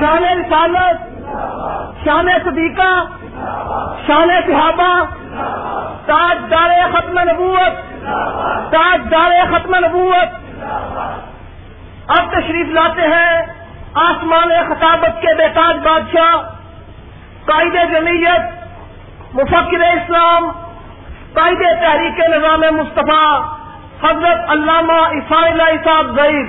شان رسالت، شان صدیقہ، شان صحابہ، تاج دار ختم نبوت، تاج دار ختم نبوت۔ اب تشریف لاتے ہیں آسمان خطابت کے بے تاج بادشاہ، قائد جمعیت، مفکر اسلام، قائد تحریک نظام مصطفیٰ، حضرت علامہ عیسائی اللہ صاحب ضعیف۔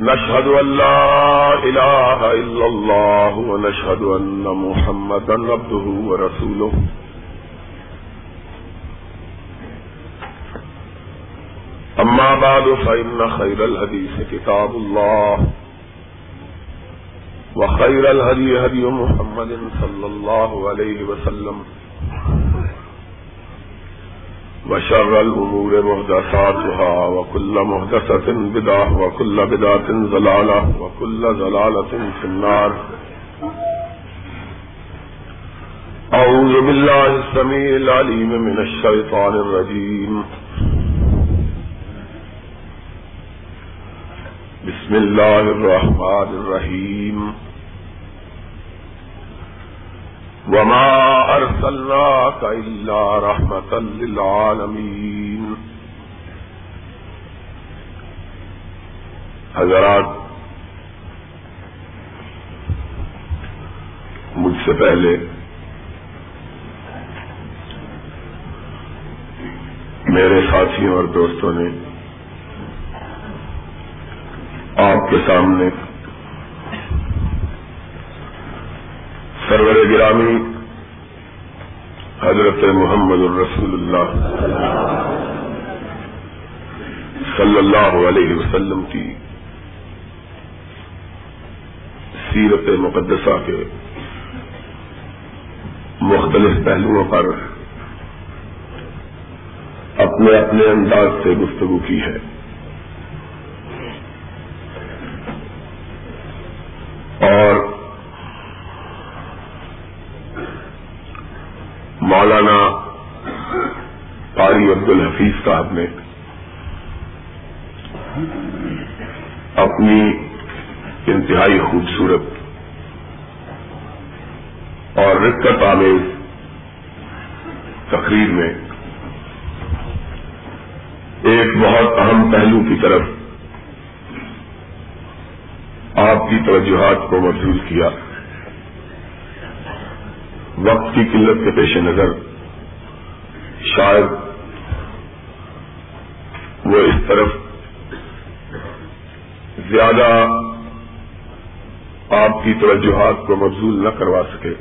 نشهد أن لا إله إلا الله ونشهد أن محمدا عبده ورسوله، أما بعد فإن خير الحديث كتاب الله وخير الهدي هدي محمد صلى الله عليه وسلم وشر الأمور محدثاتها وكل محدثة بدعة وكل بدعة ضلالة وكل ضلالة في النار. أعوذ بالله السميع العليم من الشيطان الرجيم، بسم الله الرحمن الرحيم، وما أرسلناك إلا رحمة للعالمين۔ حضرات، مجھ سے پہلے میرے ساتھیوں اور دوستوں نے آپ کے سامنے سرور گرامی حضرت محمد الرسول اللہ صلی اللہ علیہ وسلم کی سیرت مقدسہ کے مختلف پہلوؤں پر اپنے اپنے انداز سے گفتگو کی ہے۔ اور مولانا قاری عبد الحفیظ صاحب نے اپنی انتہائی خوبصورت اور رقت آمیز تقریر میں ایک بہت اہم پہلو کی طرف آپ کی توجہات کو مبذول کیا۔ وقت کی قلت کے پیش نظر شاید وہ اس طرف زیادہ آپ کی توجہات کو مبذول نہ کروا سکے،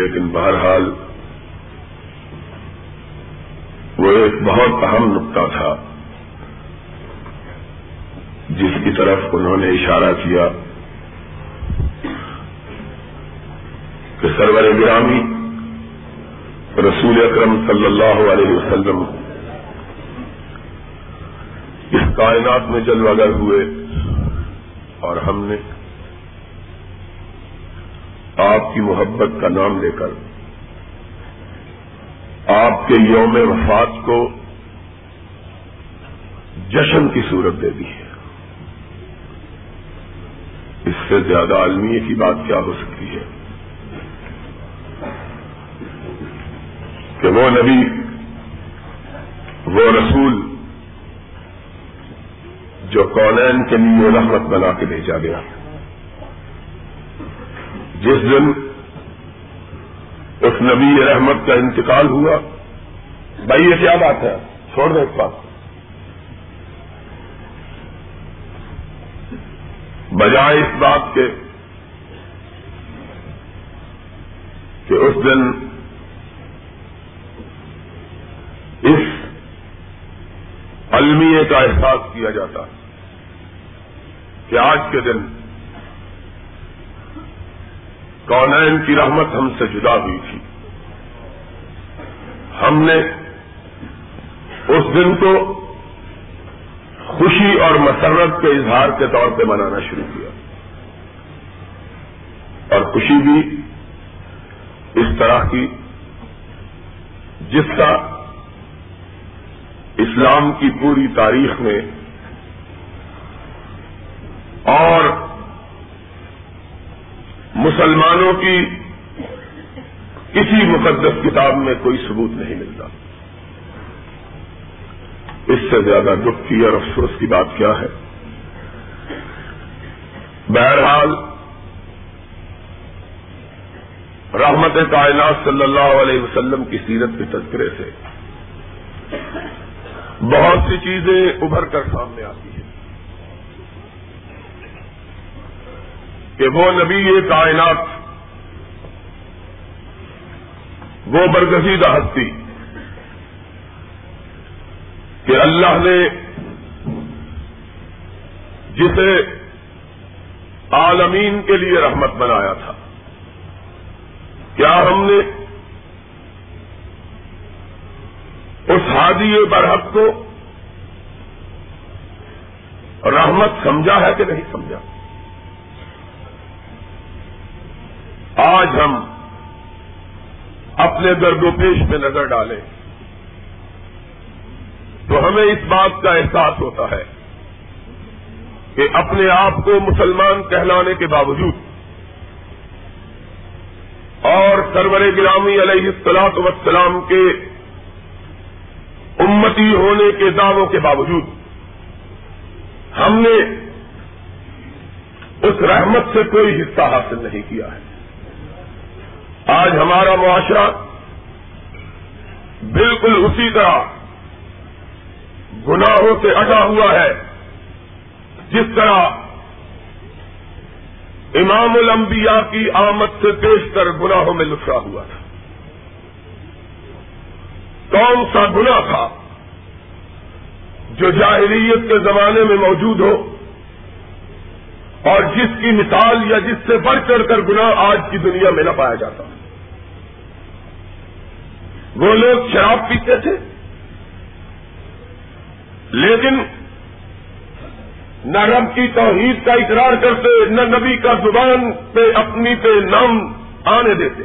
لیکن بہرحال وہ ایک بہت اہم نقطہ تھا جس کی طرف انہوں نے اشارہ کیا کہ سرور گرامی رسول اکرم صلی اللہ علیہ وسلم اس کائنات میں جلوگر ہوئے اور ہم نے آپ کی محبت کا نام لے کر آپ کے یوم وفات کو جشن کی صورت دے دی ہے۔ اس سے زیادہ عالمیے کی بات کیا ہو سکتی ہے کہ وہ نبی، وہ رسول جو کونین کے لیے رحمت بنا کے بھیجا گیا، جس دن اس نبی رحمت کا انتقال ہوا، بھائی یہ کیا بات ہے، چھوڑ دیں اس بات، بجائے اس بات کے کہ اس دن اس المیے کا احساس کیا جاتا کہ آج کے دن کونین کی رحمت ہم سے جدا ہوئی تھی، ہم نے اس دن کو خوشی اور مسرت کے اظہار کے طور پہ منانا شروع کیا، اور خوشی بھی اس طرح کی جس کا اسلام کی پوری تاریخ میں اور مسلمانوں کی کسی مقدس کتاب میں کوئی ثبوت نہیں ملتا۔ اس سے زیادہ دکھ کی اور افسوس کی بات کیا ہے؟ بہرحال رحمت کائنات صلی اللہ علیہ وسلم کی سیرت کے تذکرے سے بہت سی چیزیں ابھر کر سامنے آتی ہیں کہ وہ نبی کائنات، وہ برگزیدہ ہستی کہ اللہ نے جسے عالمین کے لیے رحمت بنایا تھا، کیا ہم نے اس ہادی برحق کو رحمت سمجھا ہے کہ نہیں سمجھا؟ آج ہم اپنے گرد و پیش میں نظر ڈالیں تو ہمیں اس بات کا احساس ہوتا ہے کہ اپنے آپ کو مسلمان کہلانے کے باوجود اور سرور گرامی علیہ الصلاۃ والسلام کے امتی ہونے کے دعووں کے باوجود ہم نے اس رحمت سے کوئی حصہ حاصل نہیں کیا ہے۔ آج ہمارا معاشرہ بالکل اسی طرح گناہوں سے اٹا ہوا ہے جس طرح امام الانبیاء کی آمد سے پیشتر گناہوں میں لفڑا ہوا تھا۔ کون سا گناہ تھا جو جاہلیت کے زمانے میں موجود ہو اور جس کی مثال یا جس سے بڑھ چڑھ کر گناہ آج کی دنیا میں نہ پایا جاتا؟ وہ لوگ شراب پیتے تھے، لیکن نہ رب کی توحید کا اقرار کرتے، نہ نبی کا زبان پہ اپنی پہ نام آنے دیتے۔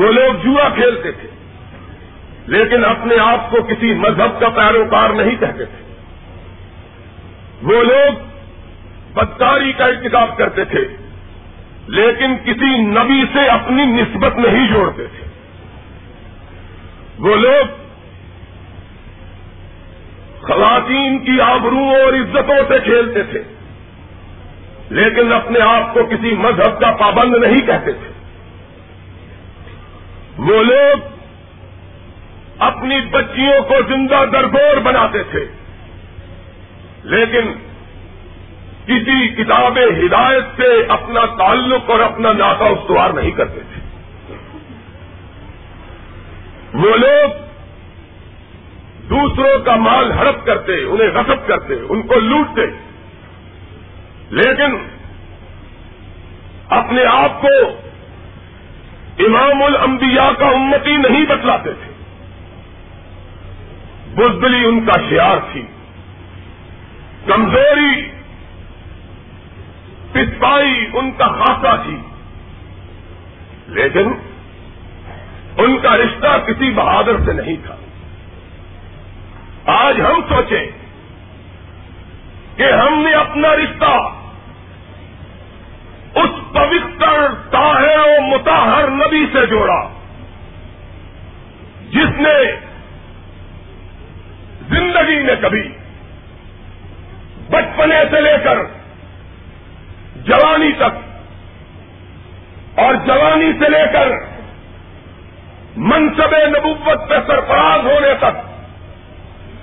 وہ لوگ جوا کھیلتے تھے، لیکن اپنے آپ کو کسی مذہب کا پیروکار نہیں کہتے تھے۔ وہ لوگ بدکاری کا ارتکاب کرتے تھے، لیکن کسی نبی سے اپنی نسبت نہیں جوڑتے تھے۔ وہ لوگ خواتین کی آبرو اور عزتوں سے کھیلتے تھے، لیکن اپنے آپ کو کسی مذہب کا پابند نہیں کہتے تھے۔ وہ لوگ اپنی بچیوں کو زندہ درگور بناتے تھے، لیکن کسی کتاب ہدایت سے اپنا تعلق اور اپنا ناطہ استوار نہیں کرتے تھے۔ وہ لوگ دوسروں کا مال ہڑپ کرتے، انہیں غصب کرتے، ان کو لوٹتے، لیکن اپنے آپ کو امام الانبیاء کا امتی نہیں بتلاتے تھے۔ بزدلی ان کا شعار تھی، کمزوری پسپائی ان کا خاصہ تھی، لیکن ان کا رشتہ کسی بہادر سے نہیں تھا۔ آج ہم سوچیں کہ ہم نے اپنا رشتہ اس پوتر طاہر و مطہر نبی سے جوڑا جس نے زندگی میں کبھی بچپنے سے لے کر جوانی تک اور جوانی سے لے کر منصب نبوت پہ سرفراز ہونے تک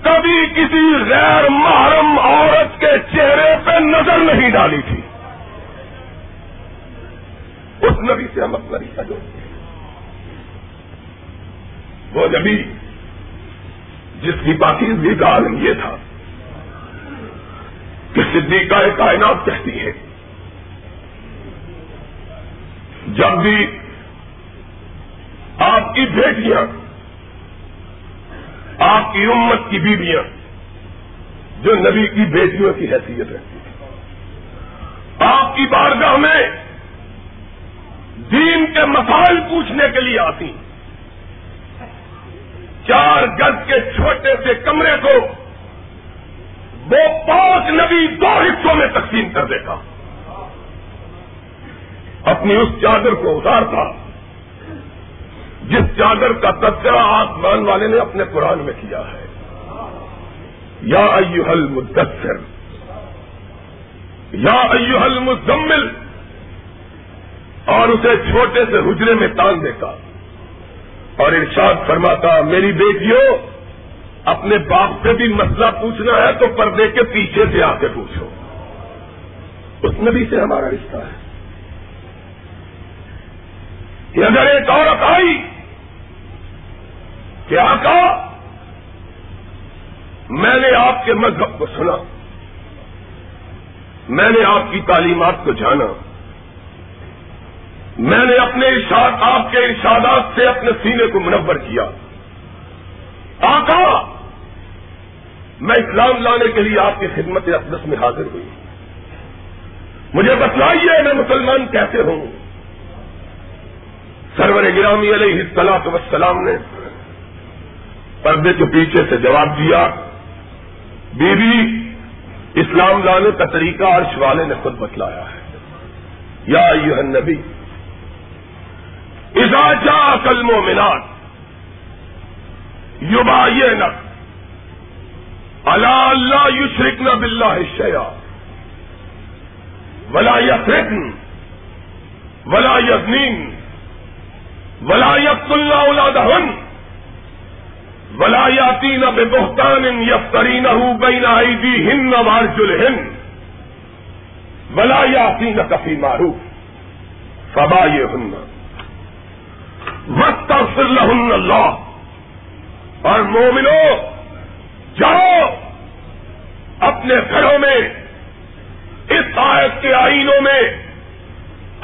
کبھی کسی غیر محرم عورت کے چہرے پہ نظر نہیں ڈالی تھی۔ اس نبی سے ہم اپنا رشتہ جوڑتے ہیں، وہ نبی جس کی پاکیزگی کا عالم یہ تھا کہ صدیقہ کائنات کہتی ہے جب بھی آپ کی بیٹیاں، آپ کی امت کی بیویاں جو نبی کی بیٹیوں کی حیثیت رکھتی ہیں، آپ کی بارگاہ میں دین کے مسائل پوچھنے کے لیے آتی، 4 گز کے چھوٹے سے کمرے کو وہ 5 نبی 2 حصوں میں تقسیم کر دیتا، اپنی اس چادر کو اتارتا جس چادر کا تذکرہ آسمان والے نے اپنے قرآن میں کیا ہے، یا ایھا المدثر یا ایھا المزمل، اور اسے چھوٹے سے حجرے میں تان دیتا اور ارشاد فرماتا، میری بیٹیوں اپنے باپ سے بھی مسئلہ پوچھنا ہے تو پردے کے پیچھے سے آ کے پوچھو، اس نبی سے ہمارا رشتہ ہے کہ اگر ایک عورت آئی کہ آقا میں نے آپ کے مذہب کو سنا، میں نے آپ کی تعلیمات کو جانا، میں نے اپنے ارشاد آپ کے ارشادات سے اپنے سینے کو منور کیا، آقا میں اسلام لانے کے لیے آپ کی خدمت اقدس میں حاضر ہوئی، مجھے بتلائیے میں مسلمان کیسے ہوں؟ سرور گرامی علیہ الصلوۃ والسلام نے پردے کے پیچھے سے جواب دیا، بیوی اسلام لانے کا طریقہ عرش والے نے خود بتلایا ہے، یا ایھا النبی اذا جاءک المؤمنات یباینک علی الا یشرکن باللہ شیئا ولا یسرقن ولا یزنین ولا یقتلن اولادہن ولا یاتین ببہتان یفترینہ بین ایدیہن وارجلہن ولا یاتینک فی معروف فبایعہن واستغفر لہن اللہ، اور مومنو جاؤ اپنے گھروں میں اس آیت کے آئینوں میں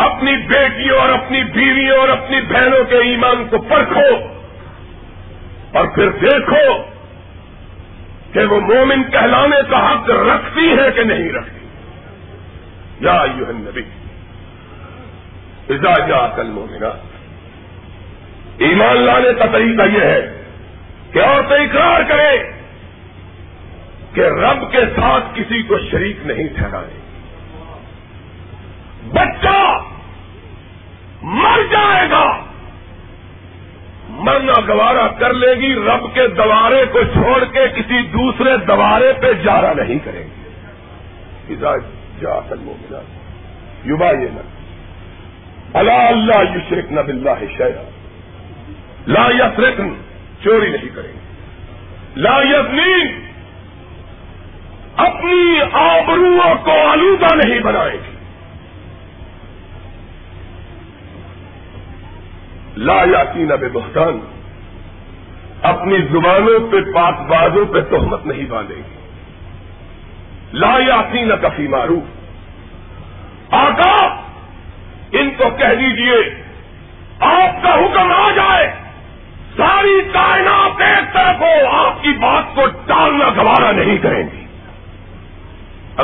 اپنی بیٹیوں اور اپنی بیویوں اور اپنی بہنوں کے ایمان کو پرکھو، اور پھر دیکھو کہ وہ مومن کہلانے کا حق رکھتی ہے کہ نہیں رکھتی، یا ایھا النبی اذا جاءک المؤمنات۔ ایمان لانے کا طریقہ یہ ہے کہ عورتیں اقرار کریں کہ رب کے ساتھ کسی کو شریک نہیں ٹھہرائیں، بچہ مر جائے گا مرنا گوارا کر لے گی، رب کے دوارے کو چھوڑ کے کسی دوسرے دوارے پہ جارہ نہیں کریں گے، یوبا یہ نہ اللہ یشرکن باللہ شیئا، لا یسرقن چوری نہیں کریں گے، لا یزنین اپنی آبرو کو آلودہ نہیں بنائیں گے، لا یاتین ببہتان اپنی زبانوں پہ پاک بازوں پہ تہمت نہیں باندھیں گی، لا یاتین فی معروف، آقا ان کو کہہ دیجئے آپ کا حکم آ جائے، ساری کائنات ایک طرف ہو، آپ کی بات کو ٹالنا گوارا نہیں کریں گی،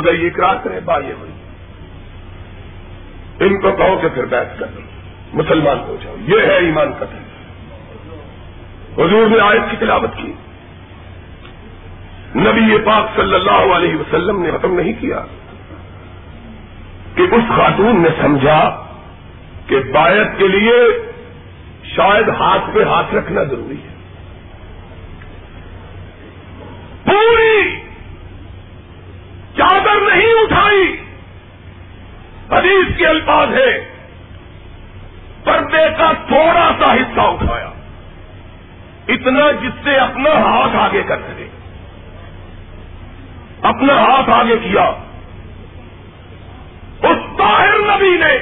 اگر یہ اقرار کریں باہر ہوئی، ان کو کہو کہ پھر بیعت کر دو، مسلمان ہو جاؤ، یہ ہے ایمان کا طریقہ۔ حضور نے آیت کی تلاوت کی، نبی پاک صلی اللہ علیہ وسلم نے ختم نہیں کیا کہ اس خاتون نے سمجھا کہ بیعت کے لیے شاید ہاتھ پہ ہاتھ رکھنا ضروری ہے، پوری چادر نہیں اٹھائی، حدیث کے الفاظ ہے پردے کا تھوڑا سا حصہ اٹھایا، اتنا جس سے اپنا ہاتھ آگے کر سکے، اپنا ہاتھ آگے کیا، اس طاہر نبی نے،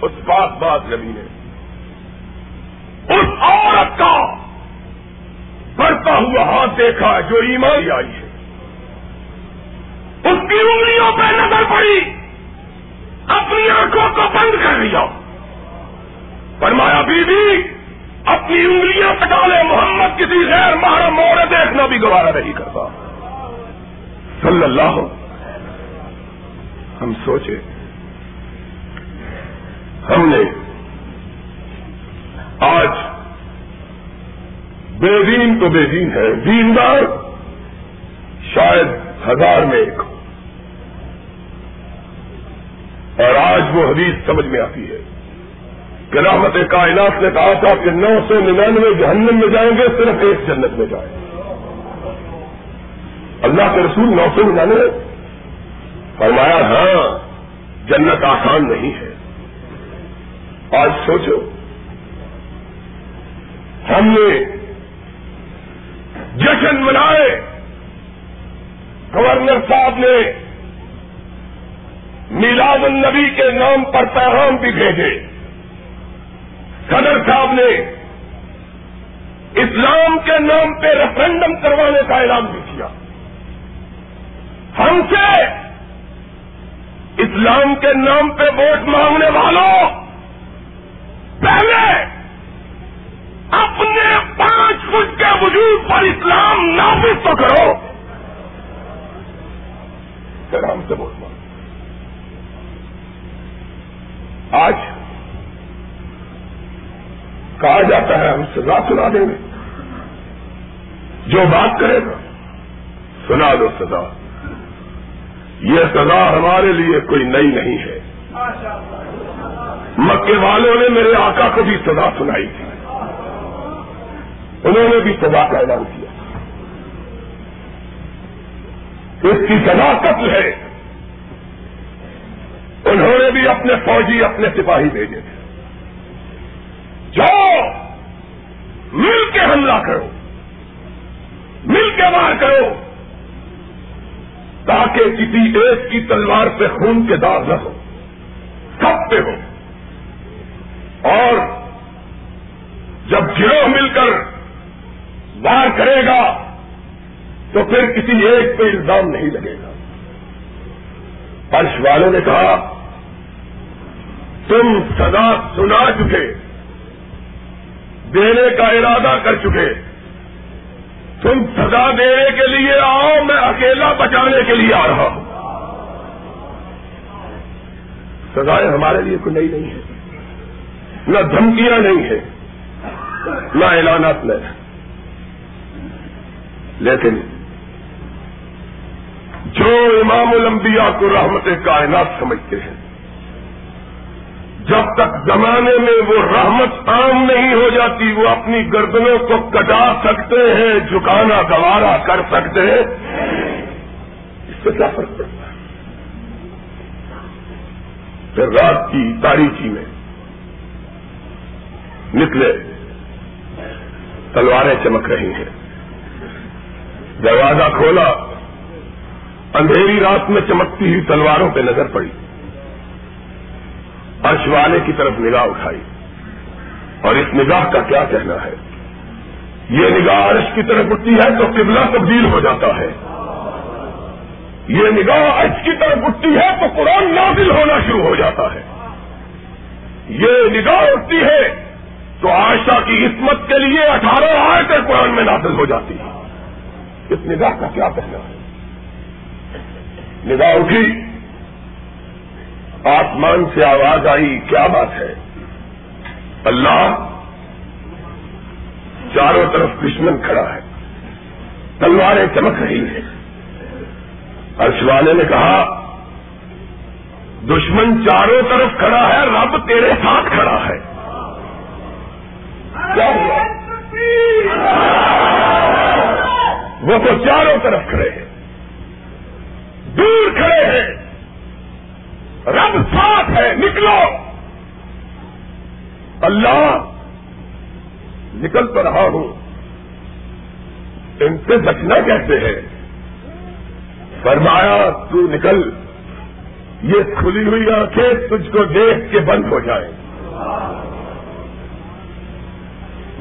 اس پاک نبی نے اس عورت کا بڑھتا ہوا ہاتھ دیکھا جو ایمان آئی ہے، اس کی انگلیوں پہ نظر پڑی، اپنی آنکھوں کو بند کر لیا، بیوی اپنی انگلیاں کٹا لے محمد کسی غیر محرم اور دیکھنا بھی گوارا نہیں کرتا صلی اللہ. ہم سوچے ہم نے آج بے دین تو بے دین ہے, دیندار شاید 1000 میں 1. اور آج وہ حدیث سمجھ میں آتی ہے کہ رحمت کائنات نے کہا تھا کہ 999 جہنم میں جائیں گے, صرف 1 جنت میں جائیں گے. اللہ کے رسول 999 فرمایا ہاں جنت آسان نہیں ہے. آج سوچو ہم نے جشن منائے, گورنر صاحب نے میلاد النبی کے نام پر پیغام بھی بھیجے, صدر صاحب نے اسلام کے نام پہ ریفرنڈم کروانے کا اعلان بھی کیا. ہم سے اسلام کے نام پہ ووٹ مانگنے والوں پہلے اپنے 5 فٹ کے وجود پر اسلام نافذ تو کرو, پھر ہم سے ووٹ مانگو. آج کہا جاتا ہے ہم سزا سنا دیں گے, جو بات کرے گا سنا دو سزا. یہ سزا ہمارے لیے کوئی نئی نہیں ہے, مکے والوں نے میرے آقا کو بھی سزا سنائی تھی, انہوں نے بھی سزا کا اعلان کیا. اس کی سزا قتل ہے, انہوں نے بھی اپنے فوجی اپنے سپاہی بھیجے تھے, جاؤ مل کے حملہ کرو, مل کے مار کرو, تاکہ کسی ایک کی تلوار پہ خون کے داغ نہ ہو, سب پہ ہو. اور جب گروہ مل کر وار کرے گا تو پھر کسی ایک پہ الزام نہیں لگے گا. عرش والوں نے کہا تم سزا سنا چکے, دینے کا ارادہ کر چکے, تم سزا دینے کے لیے آؤ, میں اکیلا بچانے کے لیے آ رہا ہوں. سزائیں ہمارے لیے کوئی نئی نہیں ہے, نہ دھمکیاں نہیں ہے, نہ اعلانات نہیں. لیکن جو امام الانبیاء کو رحمت کائنات سمجھتے ہیں, جب تک زمانے میں وہ رحمت عام نہیں ہو جاتی, وہ اپنی گردنوں کو کٹا سکتے ہیں, جھکانا گوارا کر سکتے ہیں. اس سے کیا فرق پڑتا ہے؟ پھر رات کی تاریکی میں نکلے, تلواریں چمک رہی ہیں, دروازہ کھولا, اندھیری رات میں چمکتی ہوئی تلواروں پہ نظر پڑی. عرش والے کی طرف نگاہ اٹھائی, اور اس نگاہ کا کیا کہنا ہے, یہ نگاہ عرش کی طرف اٹھتی ہے تو قبلہ تبدیل ہو جاتا ہے, یہ نگاہ عرش کی طرف اٹھتی ہے تو قرآن نازل ہونا شروع ہو جاتا ہے, یہ نگاہ اٹھتی ہے تو عائشہ کی عصمت کے لیے 18 آیتیں قرآن میں نازل ہو جاتی ہیں. اس نگاہ کا کیا کہنا ہے؟ نگاہ اٹھی, آسمان سے آواز آئی, کیا بات ہے اللہ؟ چاروں طرف دشمن کھڑا ہے, تلواریں چمک رہی ہیں. عرش والے نے کہا دشمن چاروں طرف کھڑا ہے, رب تیرے ساتھ کھڑا ہے. کیا ہوا؟ وہ تو چاروں طرف کھڑے ہیں, دور کھڑے ہیں, رب ساتھ ہے, نکلو. اللہ نکل تو رہا ہوں, ان سے بچنا کیسے ہے؟ فرمایا تو نکل, یہ کھلی ہوئی آنکھیں تجھ کو دیکھ کے بند ہو جائیں.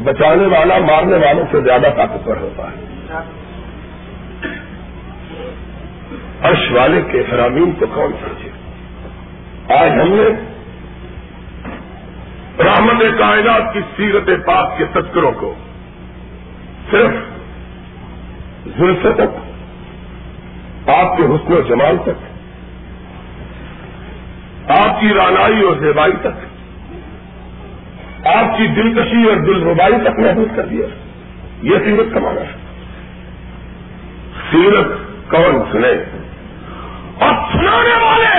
بچانے والا مارنے والوں سے زیادہ طاقتور ہوتا ہے. عرش والے کے فرامین کو کون سمجھے؟ آج ہم نے رحمت کائنات کی سیرت پاک کے تذکروں کو صرف زلفے تک آپ کے حسن و جمال تک آپ کی رانائی اور زیبائی تک آپ کی دلکشی اور دلربائی تک محدود کر دیا. یہ سیرت کمانا ہے. سیرت کون سنے اور سنانے والے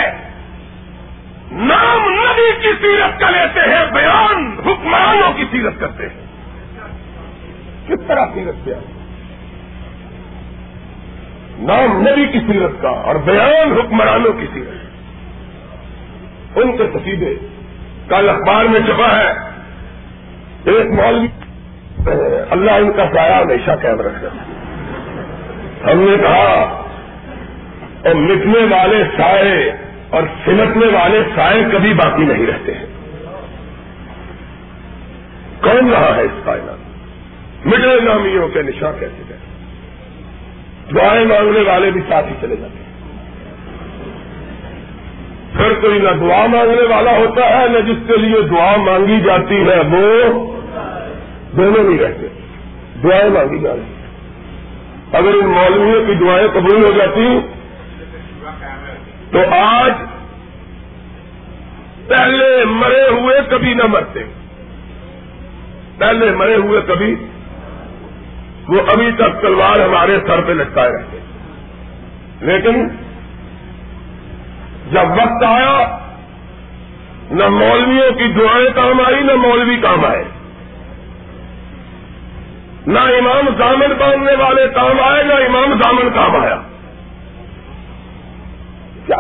نام نبی کی سیرت کا لیتے ہیں, بیان حکمرانوں کی سیرت کرتے ہیں. کس طرح سیرت کیا؟ نام نبی کی سیرت کا اور بیان حکمرانوں کی سیرت. ان کے قصیدے کل اخبار میں چھپا ہے. ایک مولوی, اللہ ان کا سایہ ہمیشہ قائم رکھے. ہم نے کہا اور لکھنے والے سائے اور سمٹنے والے سائے کبھی باقی نہیں رہتے ہیں. کون رہا ہے اس کائنات؟ مٹے نامیوں کے نشاں کیسے گئے؟ دعائیں مانگنے والے بھی ساتھ ہی چلے جاتے ہیں. پھر کوئی نہ دعا مانگنے والا ہوتا ہے نہ جس کے لیے دعا مانگی جاتی ہے, وہ دونوں نہیں رہتے, دعائیں مانگی جا رہی. اگر ان مولویوں کی دعائیں قبول ہو جاتی تو آج پہلے مرے ہوئے کبھی نہ مرتے. پہلے مرے ہوئے کبھی وہ ابھی تک تلوار ہمارے سر پہ لٹکائے رہتے, لیکن جب وقت آیا نہ مولویوں کی دعائیں کام آئی نہ مولوی کام آئے, نہ امام زامن باندھنے والے کام آئے نہ امام زامن کام آیا. کیا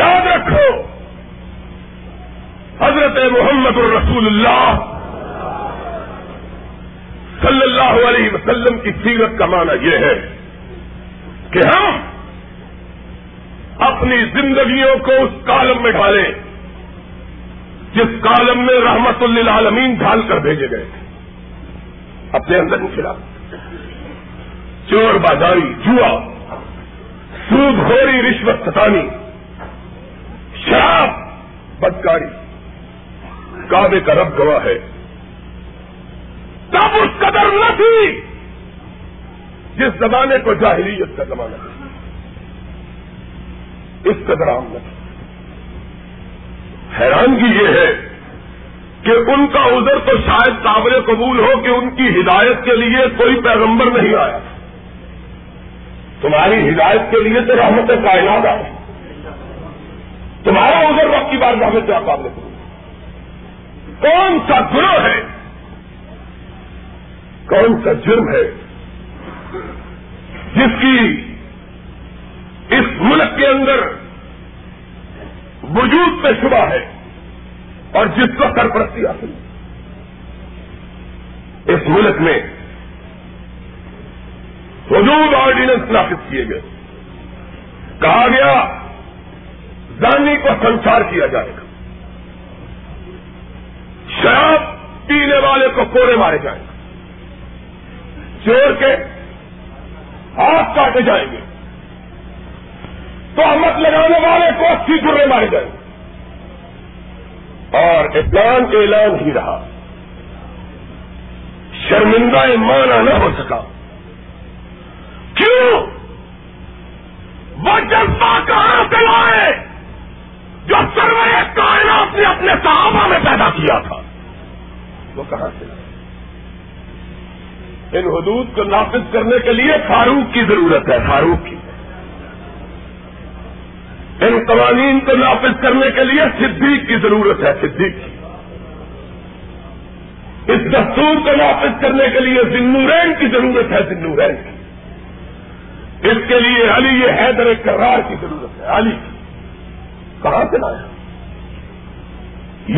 یاد رکھو, حضرت محمد الرسول اللہ صلی اللہ علیہ وسلم کی سیرت کا معنی یہ ہے کہ ہم اپنی زندگیوں کو اس کالم میں ڈھالیں جس کالم میں رحمت للعالمین ڈھال کر بھیجے گئے تھے. اپنے اندر انفراد, چور بازاری, جوا, سود خوری, رشوت ستانی, شراب, بدکاری, کعبے کا رب گواہ ہے. تب اس قدر نہ تھی جس زمانے کو جاہلیت کا زمانہ ہے. اس قدر آمد. حیرانگی یہ ہے کہ ان کا عذر تو شاید قابل قبول ہو کہ ان کی ہدایت کے لیے کوئی پیغمبر نہیں آیا. تمہاری ہدایت کے لیے تو رحمت کائنات آئے. تمہارا عذر وقت کی بات رحمت کیا قابل قبول؟ کون سا گناہ ہے, کون سا جرم ہے جس کی اس ملک کے اندر وجود پہ شبہ ہے اور جس کو سرپرستی حاصل ہے؟ اس ملک میں حدود آرڈیننس نافذ کیے گئے. کہا گیا زانی کو سنسار کیا جائے گا, شراب پینے والے کو کوڑے مارے جائیں گے, چور کے ہاتھ کاٹے جائیں گے, تہمت لگانے والے کو 80 گرے مارے جائیں گے. اور اعلان کے اعلان ہی رہا, شرمندہ مانا نہ ہو سکا. کیوں؟ وہ جذبہ کہاں سے لائے جو سرور کائنات نے اپنے صحابہ میں پیدا کیا تھا؟ وہ کہاں سے لائے؟ ان حدود کو نافذ کرنے کے لیے فاروق کی ضرورت ہے, فاروق کی. ان قوانین کو نافذ کرنے کے لیے صدیق کی ضرورت ہے, صدیق کی. اس دستور کو نافذ کرنے کے لیے ذوالنورین کی ضرورت ہے, ذوالنورین کی. اس کے لیے علی حیدر کرار کی ضرورت ہے, علی کی. کہاں سے لایا؟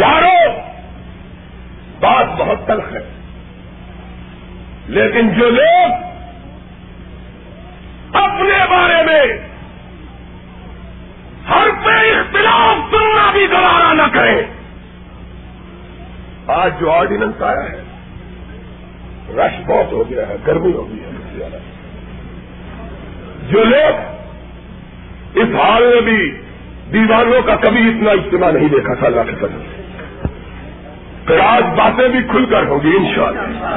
یارو بات بہت تلخ ہے, لیکن جو لوگ اپنے بارے میں ہر پہ اختلاف سننا بھی گوارا نہ کرے, آج جو آرڈیننس آیا ہے, رش بہت ہو گیا ہے, گرمی ہو گئی ہے زیادہ. جو لوگ اس حال میں بھی دیوانوں کا کبھی اتنا اجتماع نہیں دیکھا تھا اللہ کے فضل سے. آج باتیں بھی کھل کر ہوں گی انشاءاللہ.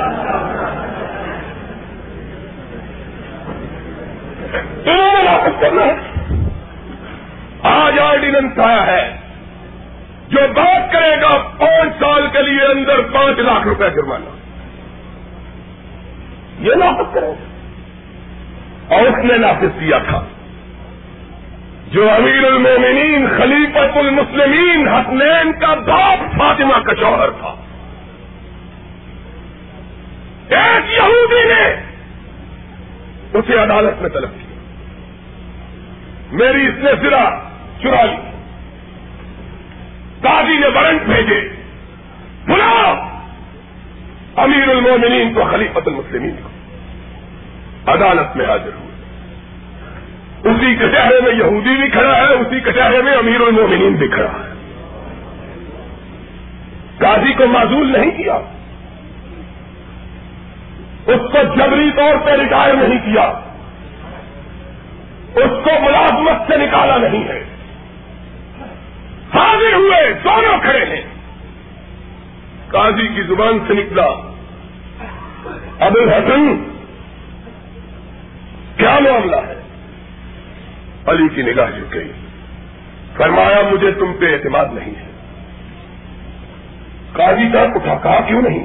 انہوں نے نافذ کرنا ہے. آج آرڈیننس آیا ہے جو بات کرے گا 5 سال کے لیے اندر 5 لاکھ روپے جرمانہ, یہ نافذ کرے گا. اور اس نے نافذ کیا تھا جو امیر المومنین خلیفۃ المسلمین حسنین کا باپ فاطمہ کا شوہر تھا, ایک یہودی نے اسے عدالت میں طلب کیا, میری اس نے سرا چرا لی. قاضی نے وارنٹ بھیجے, بلاؤ امیر المومنین کو خلیفۃ المسلمین کو. عدالت میں حاضر ہوئے, اسی کٹہرے میں یہودی بھی کھڑا ہے, اسی کٹہرے میں امیر المومنین بھی کھڑا ہے. قاضی کو معزول نہیں کیا, اس کو جبری طور پہ ریٹائر نہیں کیا, اس کو ملازمت سے نکالا نہیں ہے. حاضر ہوئے, دونوں کھڑے ہیں. قاضی کی زبان سے نکلا, ابوالحسن کیا معاملہ ہے؟ علی کی نگاہ جھک گئی. فرمایا مجھے تم پہ اعتماد نہیں ہے. قاضی صاحب اٹھا, کہا کیوں نہیں؟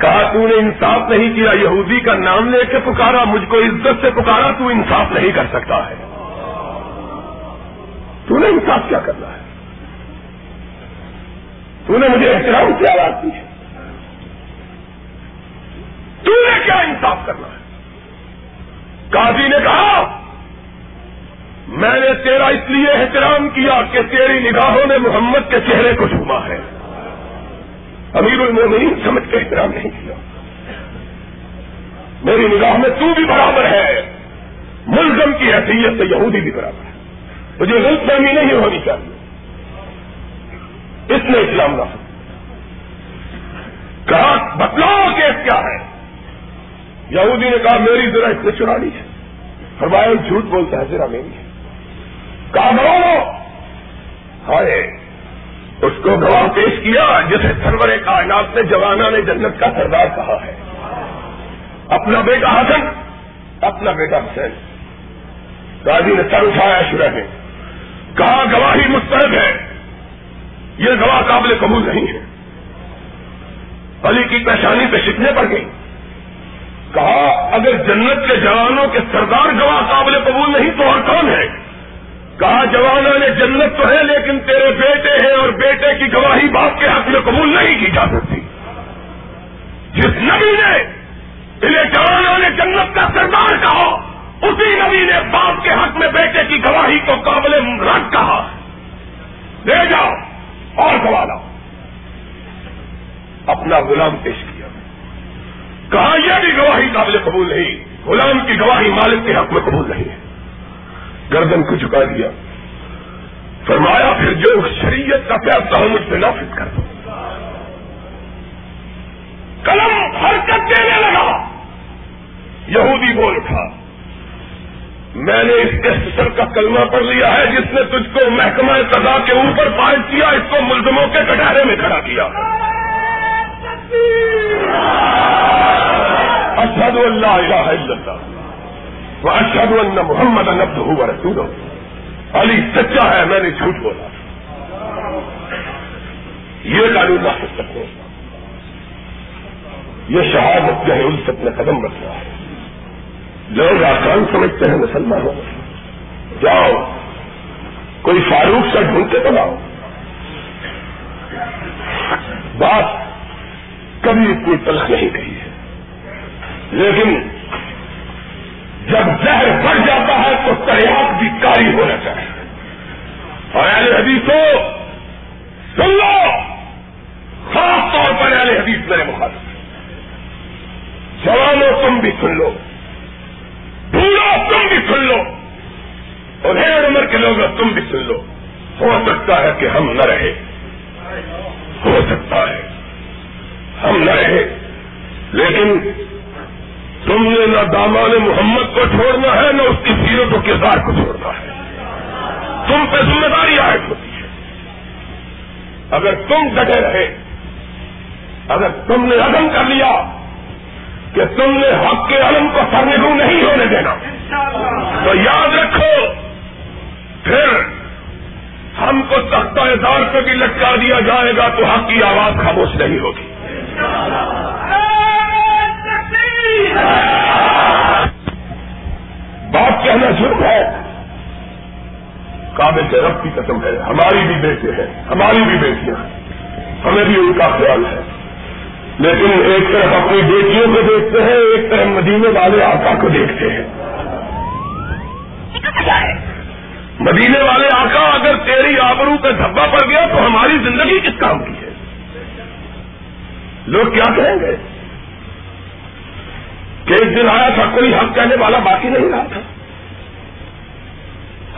کہا تو نے انصاف نہیں کیا, یہودی کا نام لے کے پکارا, مجھ کو عزت سے پکارا, تو انصاف نہیں کر سکتا ہے, تو نے انصاف کیا کرنا ہے؟ تو نے مجھے احترام سے آواز دی ہے, تو نے کیا انصاف کرنا ہے؟ قاضی نے کہا میں نے تیرا اس لیے احترام کیا کہ تیری نگاہوں نے محمد کے چہرے کو چھوا ہے. امیر المومنین سمجھ کے احترام نہیں کیا. میری نگاہ میں تو بھی برابر ہے, ملزم کی حیثیت سے یہودی بھی برابر ہے, مجھے غلط فہمی نہیں ہونی چاہیے. اس نے اسلام نافذ کہا, بتلاؤ کیس کیا ہے؟ یہودی نے کہا میری ذرا اس نے چرانی ہے. فرمایا جھوٹ بولتا ہے, ذرا میری ہے. ہائے اس کو گواہ پیش کیا جسے سرور کائنات نے جوانہ نے جنت کا سردار کہا ہے, اپنا بیٹا حسن, اپنا بیٹا حسین. قاضی نے سر اٹھایا شرح میں, کہا گواہی مسترد ہے, یہ گواہ قابل قبول نہیں ہے. علی کی پیشانی پہ شکنے پڑ گئی. کہا اگر جنت کے جوانوں کے سردار گواہ قابل قبول نہیں تو اور کون ہے؟ کہا جوانوں نے جنت تو ہے لیکن تیرے بیٹے ہیں اور بیٹے کی گواہی باپ کے حق میں قبول نہیں کی جا سکتی. جس نبی نے انہیں جوانوں نے جنت کا سردار کہا, اسی نبی نے باپ کے حق میں بیٹے کی گواہی کو قابل رد کہا. لے جاؤ اور گواہ لاؤ. اپنا غلام پیش کیا. کہا یہ بھی گواہی قابل قبول نہیں, غلام کی گواہی مالک کے حق میں قبول نہیں ہے. گردن کو جھکا دیا. فرمایا پھر جو شریعت کا فیصلہ ہو مجھ سے نافذ کر دو. قلم حرکت دینے لگا. یہودی بول اٹھا میں نے اس کیسر کا کلمہ پڑھ لیا ہے جس نے تجھ کو محکمہ قضا کے اوپر فائز کیا, اس کو ملزموں کے کٹہرے میں کھڑا کیا. اشہد ان لا الہ الا اللہ واشہد ان محمد عبدہ ورسولہ. علی سچا ہے, میں نے جھوٹ بولا. یہ قانون نافذ کرو. یہ شہادت ہے, ان سے اپنے قدم رکھنا ہے. لوگ آسان سمجھتے ہیں مسلمانوں, جاؤ کوئی فاروق سا ڈھونڈ کے بناؤ. بات کبھی اتنی تلخ نہیں گئی ہے, لیکن جب زہر بڑھ جاتا ہے تو تریاق بھی کاری ہونا چاہیے. اور اہل حدیثوں سن لو, خاص طور پر اہل حدیث میرے مخاطب ہیں, جوانوں تم بھی سن لو, بوڑھوں تم بھی سن لو, اور ہر عمر کے لوگوں تم بھی سن لو. ہو سکتا ہے کہ ہم نہ رہے, ہو سکتا ہے ہم نہ رہے, لیکن تم نے نہ دامان محمد کو چھوڑنا ہے, نہ اس کی سیرت و کردار کو چھوڑنا ہے. تم پہ ذمہ داری عائد ہوتی ہے. اگر تم ڈٹے رہے, اگر تم نے عزم کر لیا کہ تم نے حق کے علم کو سرنگو نہیں ہونے دینا, تو یاد رکھو پھر ہم کو تختہ دار پہ بھی لٹکا دیا جائے گا تو حق کی آواز خاموش نہیں ہوگی. بات کہنا شروع ہے, کعبے کے رب کی قسم ہے, ہماری بھی بیٹے ہیں, ہماری بھی بیٹیاں, ہمیں بھی ان کا خیال ہے, لیکن ایک طرف اپنی بیٹیوں کو دیکھتے ہیں, ایک طرف مدینے والے آقا کو دیکھتے ہیں. مدینے والے آقا, اگر تیری آبرو کا دھبا پڑ گیا تو ہماری زندگی کس کام کی ہے, لوگ کیا کہیں گے. کہ ایک دن آیا تھا کوئی حق کہنے والا باقی نہیں رہا تھا,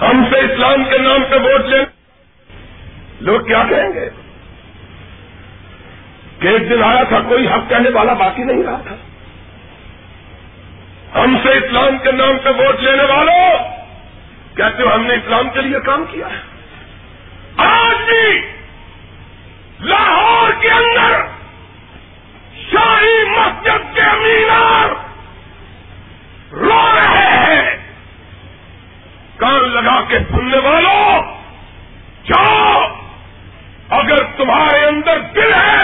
ہم سے اسلام کے نام پہ ووٹ لیں, لوگ کیا کہیں گے. کہ ایک دن آیا تھا کوئی حق کہنے والا باقی نہیں رہا تھا, ہم سے اسلام کے نام پہ ووٹ لینے والوں کہتے ہو ہم نے اسلام کے لیے کام کیا ہے. آج بھی لاہور کے اندر شاہی مسجد کے مینار رو رہے ہیں. کان لگا کے سننے والوں جاؤ, اگر تمہارے اندر دل ہے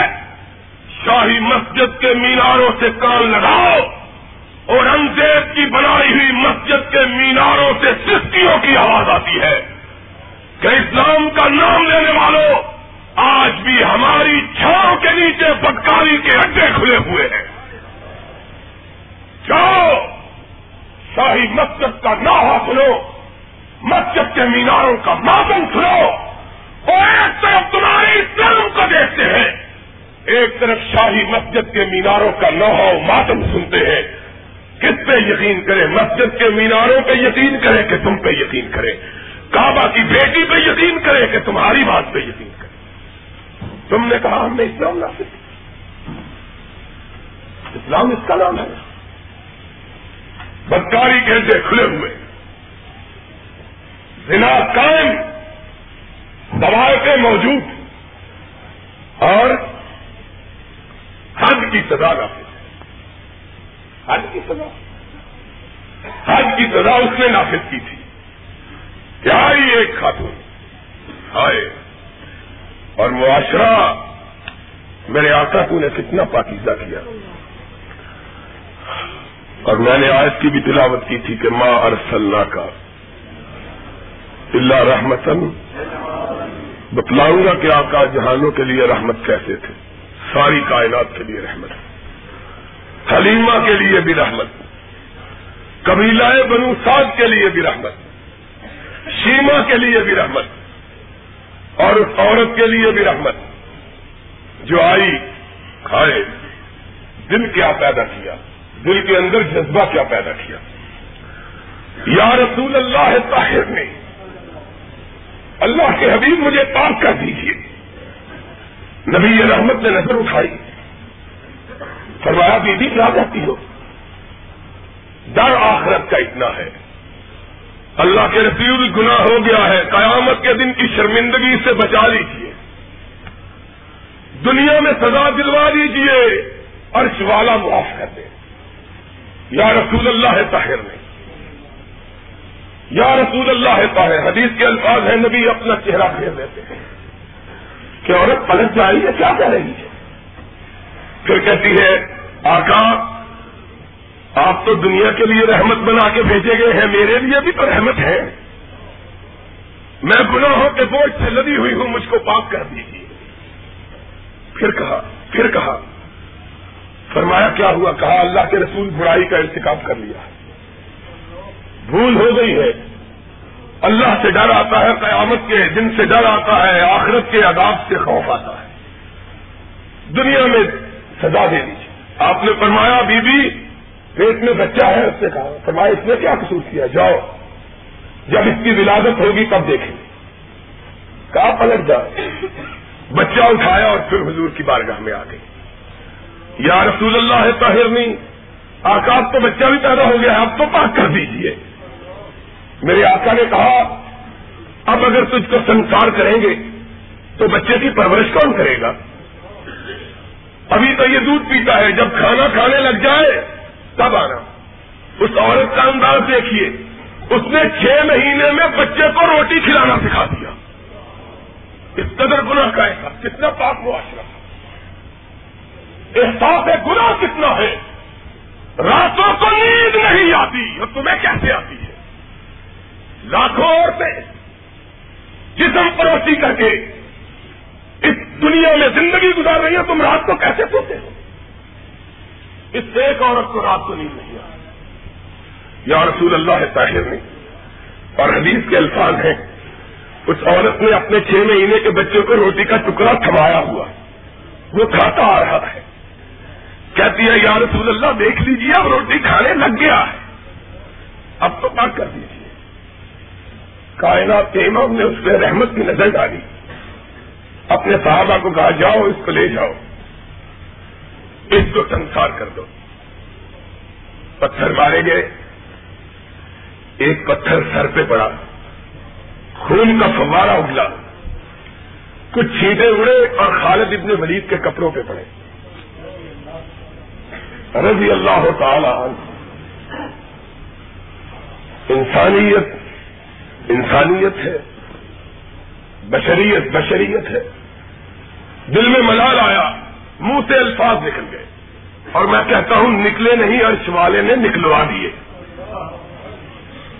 شاہی مسجد کے میناروں سے کان لگاؤ, اورنگزیب کی بنائی ہوئی مسجد کے میناروں سے سستیوں کی آواز آتی ہے کہ اسلام کا نام لینے والوں آج بھی ہماری چھاؤں کے نیچے بدکاری کے اڈے کھلے ہوئے ہیں. جاؤ شاہی مسجد کا نعرہ سنو, مسجد کے میناروں کا ماتم سنو. اور ایک طرف تمہاری اسلام کو دیکھتے ہیں, ایک طرف شاہی مسجد کے میناروں کا نوحہ و ماتم سنتے ہیں. کس پہ یقین کریں, مسجد کے میناروں پہ یقین کریں کہ تم پہ یقین کریں, کعبہ کی بیٹی پہ یقین کریں کہ تمہاری بات پہ یقین کریں. تم نے کہا ہم نے اسلام نافذ کیا, اسلام اس کا نام ہے. بدکاری کے اڈے کھلے ہوئے, زنا قائم, ضوابط موجود, اور حد کی سزا نافذ. حد کی سزا اس نے نافذ کی تھی. کیا ہی ایک خاتون, ہائے, اور معاشرہ میرے آقا تو نے کتنا پاکیزہ کیا. اور میں نے آیت کی بھی تلاوت کی تھی کہ ما ارسلنا کا اللہ رحمتن, بتلاؤں گا کہ آقا جہانوں کے لیے رحمت کیسے تھے, ساری کائنات کے لیے رحمت, حلیمہ کے لیے بھی رحمت, قبیلہ بنو سعد کے لیے بھی رحمت, شیما کے لیے بھی رحمت, اور اس عورت کے لیے بھی رحمت جو آئی. کھائے دل کیا پیدا کیا, دل کے اندر جذبہ کیا پیدا کیا. یا رسول اللہ طاہر نے, اللہ کے حبیب مجھے پاک کر دیجیے. نبی رحمت نے نظر اٹھائی, فرمایا بیوی کیا جاتی ہو, ڈر آخرت کا اتنا ہے, اللہ کے رسول گناہ ہو گیا ہے, قیامت کے دن کی شرمندگی سے بچا لیجیے, دنیا میں سزا دلوا دیجیے, عرش والا معاف کر دے. یا رسول اللہ طاہر نے, یا رسول اللہ طاہر, حدیث کے الفاظ ہیں نبی اپنا چہرہ پھیر لیتے ہیں کہ عورت پلٹ جا رہی ہے, کیا کہہ رہی ہے. پھر کہتی ہے آقا آپ تو دنیا کے لیے رحمت بنا کے بھیجے گئے ہیں, میرے لیے بھی تو رحمت ہے, میں گناہوں کے بوجھ سے لدی ہوئی ہوں, مجھ کو پاک کر دیجیے. پھر کہا فرمایا کیا ہوا, کہا اللہ کے رسول برائی کا ارتکاب کر لیا, بھول ہو گئی ہے, اللہ سے ڈر آتا ہے, قیامت کے دن سے ڈر آتا ہے, آخرت کے عذاب سے خوف آتا ہے, دنیا میں سزا دے دیجیے. آپ نے فرمایا بی بی پیٹ میں بچہ ہے, اس نے کہا, فرمایا اس نے کیا قصور کیا, جاؤ جب اس کی ولادت ہوگی تب دیکھیں گے. کہا پلٹ جاؤ, بچہ اٹھایا اور پھر حضور کی بارگاہ میں آ گئی. یا رسول اللہ طاہر نہیں, آقا اب تو بچہ بھی پیدا ہو گیا ہے, آپ تو پاک کر دیجیے. میرے آقا نے کہا اب اگر تجھ کو سنسار کریں گے تو بچے کی پرورش کون کرے گا؟ ابھی تو یہ دودھ پیتا ہے، جب کھانا کھانے لگ جائے تب آنا۔ اس عورت کا انداز دیکھیے، اس نے 6 مہینے میں بچے کو روٹی کھلانا سکھا دیا۔ اس قدر گناہ کا احساس، کتنا پاک معاشرہ، احساس گناہ کتنا ہے۔ راتوں کو نیند نہیں آتی، اور تمہیں کیسے آتی ہے؟ لاکھوں عورتیں جسم پروسی کر کے اس دنیا میں زندگی گزار رہی ہے، تم رات کو کیسے سوتے ہو؟ اس سے ایک عورت کو رات کو نیند نہیں آتی۔ یا رسول اللہ طاہر نے، اور حدیث کے الفاظ ہیں، اس عورت نے اپنے 6 مہینے کے بچے کو روٹی کا ٹکڑا تھمایا ہوا، وہ کھاتا آ رہا ہے، کہتی ہے یا رسول اللہ دیکھ لیجیے اب روٹی کھانے لگ گیا ہے، اب تو پاک کر دیجیے۔ کائنات کے امام نے اس پہ رحمت کی نظر ڈالی، اپنے صحابہ کو کہا جاؤ اس کو لے جاؤ، اس کو سنسار کر دو۔ پتھر مارے گئے، ایک پتھر سر پہ پڑا، خون کا فوارہ اگلا، کچھ چھینٹے اڑے اور خالد ابن ولید کے کپڑوں پہ پڑے رضی اللہ تعالی عنہ۔ انسانیت انسانیت ہے، بشریت بشریت ہے۔ دل میں ملال آیا، منہ سے الفاظ نکل گئے، اور میں کہتا ہوں نکلے نہیں، عرش والے نے نکلوا دیے۔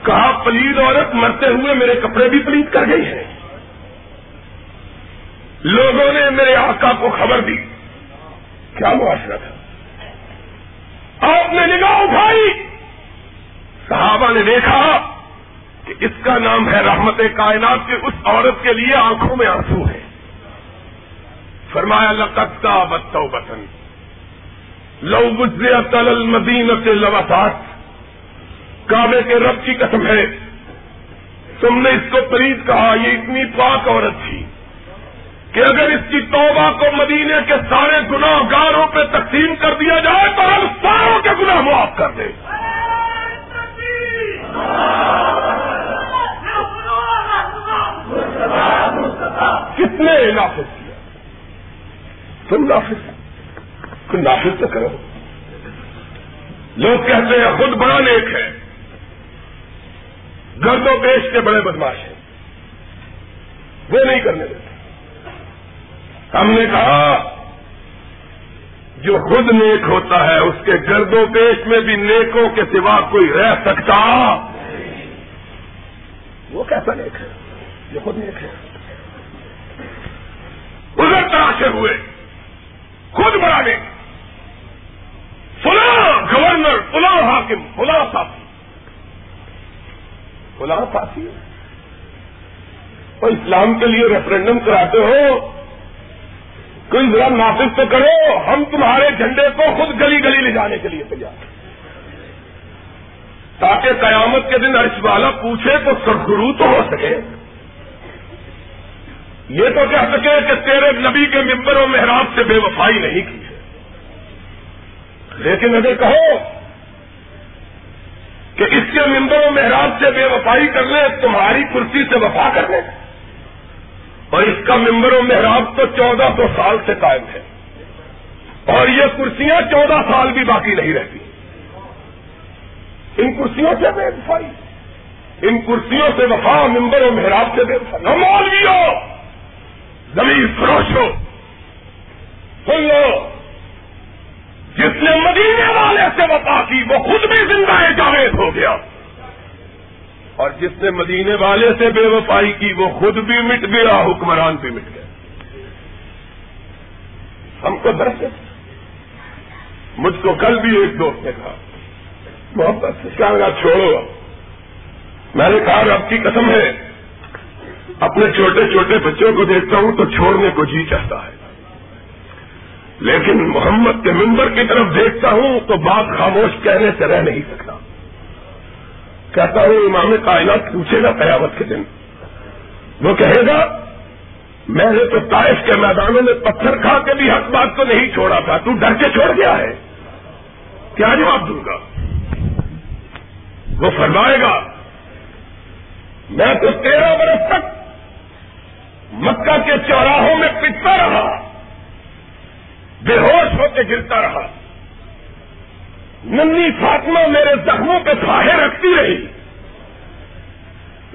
کہا پلید عورت مرتے ہوئے میرے کپڑے بھی پلید کر گئی ہے۔ لوگوں نے میرے آقا کو خبر دی، کیا معاشرہ تھا۔ آپ نے نگاہ اٹھائی، صحابہ نے دیکھا کہ اس کا نام ہے رحمت کائنات، کے اس عورت کے لیے آنکھوں میں آنسو ہیں۔ فرمایا لقد تابت توبۃ لو وزعت علی المدینۃ لوسعت، کعبے کے رب کی قسم ہے، تم نے اس کو پلید کہا، یہ اتنی پاک عورت تھی کہ اگر اس کی توبہ کو مدینے کے سارے گناہ گاروں پہ تقسیم کر دیا جائے تو ہم ساروں کے گناہ معاف کر دیں۔ کتنے نافذ کیا تم، نافذ تو کرو۔ لوگ کہتے ہیں خود بڑا نیک ہے، گرد و پیش کے بڑے بدماش ہیں، وہ نہیں کرنے دیتے۔ ہم نے کہا جو خود نیک ہوتا ہے اس کے گرد و پیش میں بھی نیکوں کے سوا کوئی رہ سکتا، وہ کیسا نیک ہے جو خود نیک ہے۔ ادھر تراشے ہوئے، خود بڑا نیک، فلاں گورنر، فلاں حاکم، فلاں ساتھی، فلاں ساتھی، اور اسلام کے لیے ریفرینڈم کراتے ہو، کوئی ذرا نافذ تو کرو، ہم تمہارے جھنڈے کو خود گلی گلی لے جانے کے لیے تیار، تاکہ قیامت کے دن عرش والا پوچھے تو سرخرو تو ہو سکے، یہ تو کہہ سکے کہ تیرے نبی کے ممبر و محراب سے بے وفائی نہیں کی ہے۔ لیکن اگر کہو کہ اس کے ممبر و محراب سے بے وفائی کر لے، تمہاری کرسی سے وفا کر لے، اور اس کا ممبر و محراب تو 1400 سال سے قائم ہے، اور یہ کرسیاں 14 سال بھی باقی نہیں رہتی، ان کرسیوں سے بے وفائی، ان کرسیوں سے وفا، ممبر و محراب سے بے وفائی۔ ہم مولویوں، زمین فروشوں، سن لو، جس نے مدینے والے سے وفا کی وہ خود بھی زندہ جاوید ہو گیا، اور جس نے مدینے والے سے بے وفائی کی وہ خود بھی مٹ گیا، حکمران بھی مٹ گیا۔ ہم کو درد، مجھ کو کل بھی ایک دوست نے کہا محبت سے کہا چھوڑو، میں نے کہا رب کی قسم ہے، اپنے چھوٹے چھوٹے بچوں کو دیکھتا ہوں تو چھوڑنے کو جی چاہتا ہے، لیکن محمد کے منبر کی طرف دیکھتا ہوں تو بات خاموش کہنے سے رہ نہیں سکتا۔ کہتا ہوں امام کائنات پوچھے گا قیامت کے دن، وہ کہے گا میں نے تو طائف کے میدانوں میں پتھر کھا کے بھی حق بات کو نہیں چھوڑا تھا، تو ڈر کے چھوڑ گیا ہے، کیا جواب دوں گا؟ وہ فرمائے گا میں تو 13 برس تک مکہ کے چوراہوں میں پٹتا رہا، بے ہوش ہو کے گرتا رہا، ننی فاطمہ میرے زخموں پہ ساہے رکھتی رہی،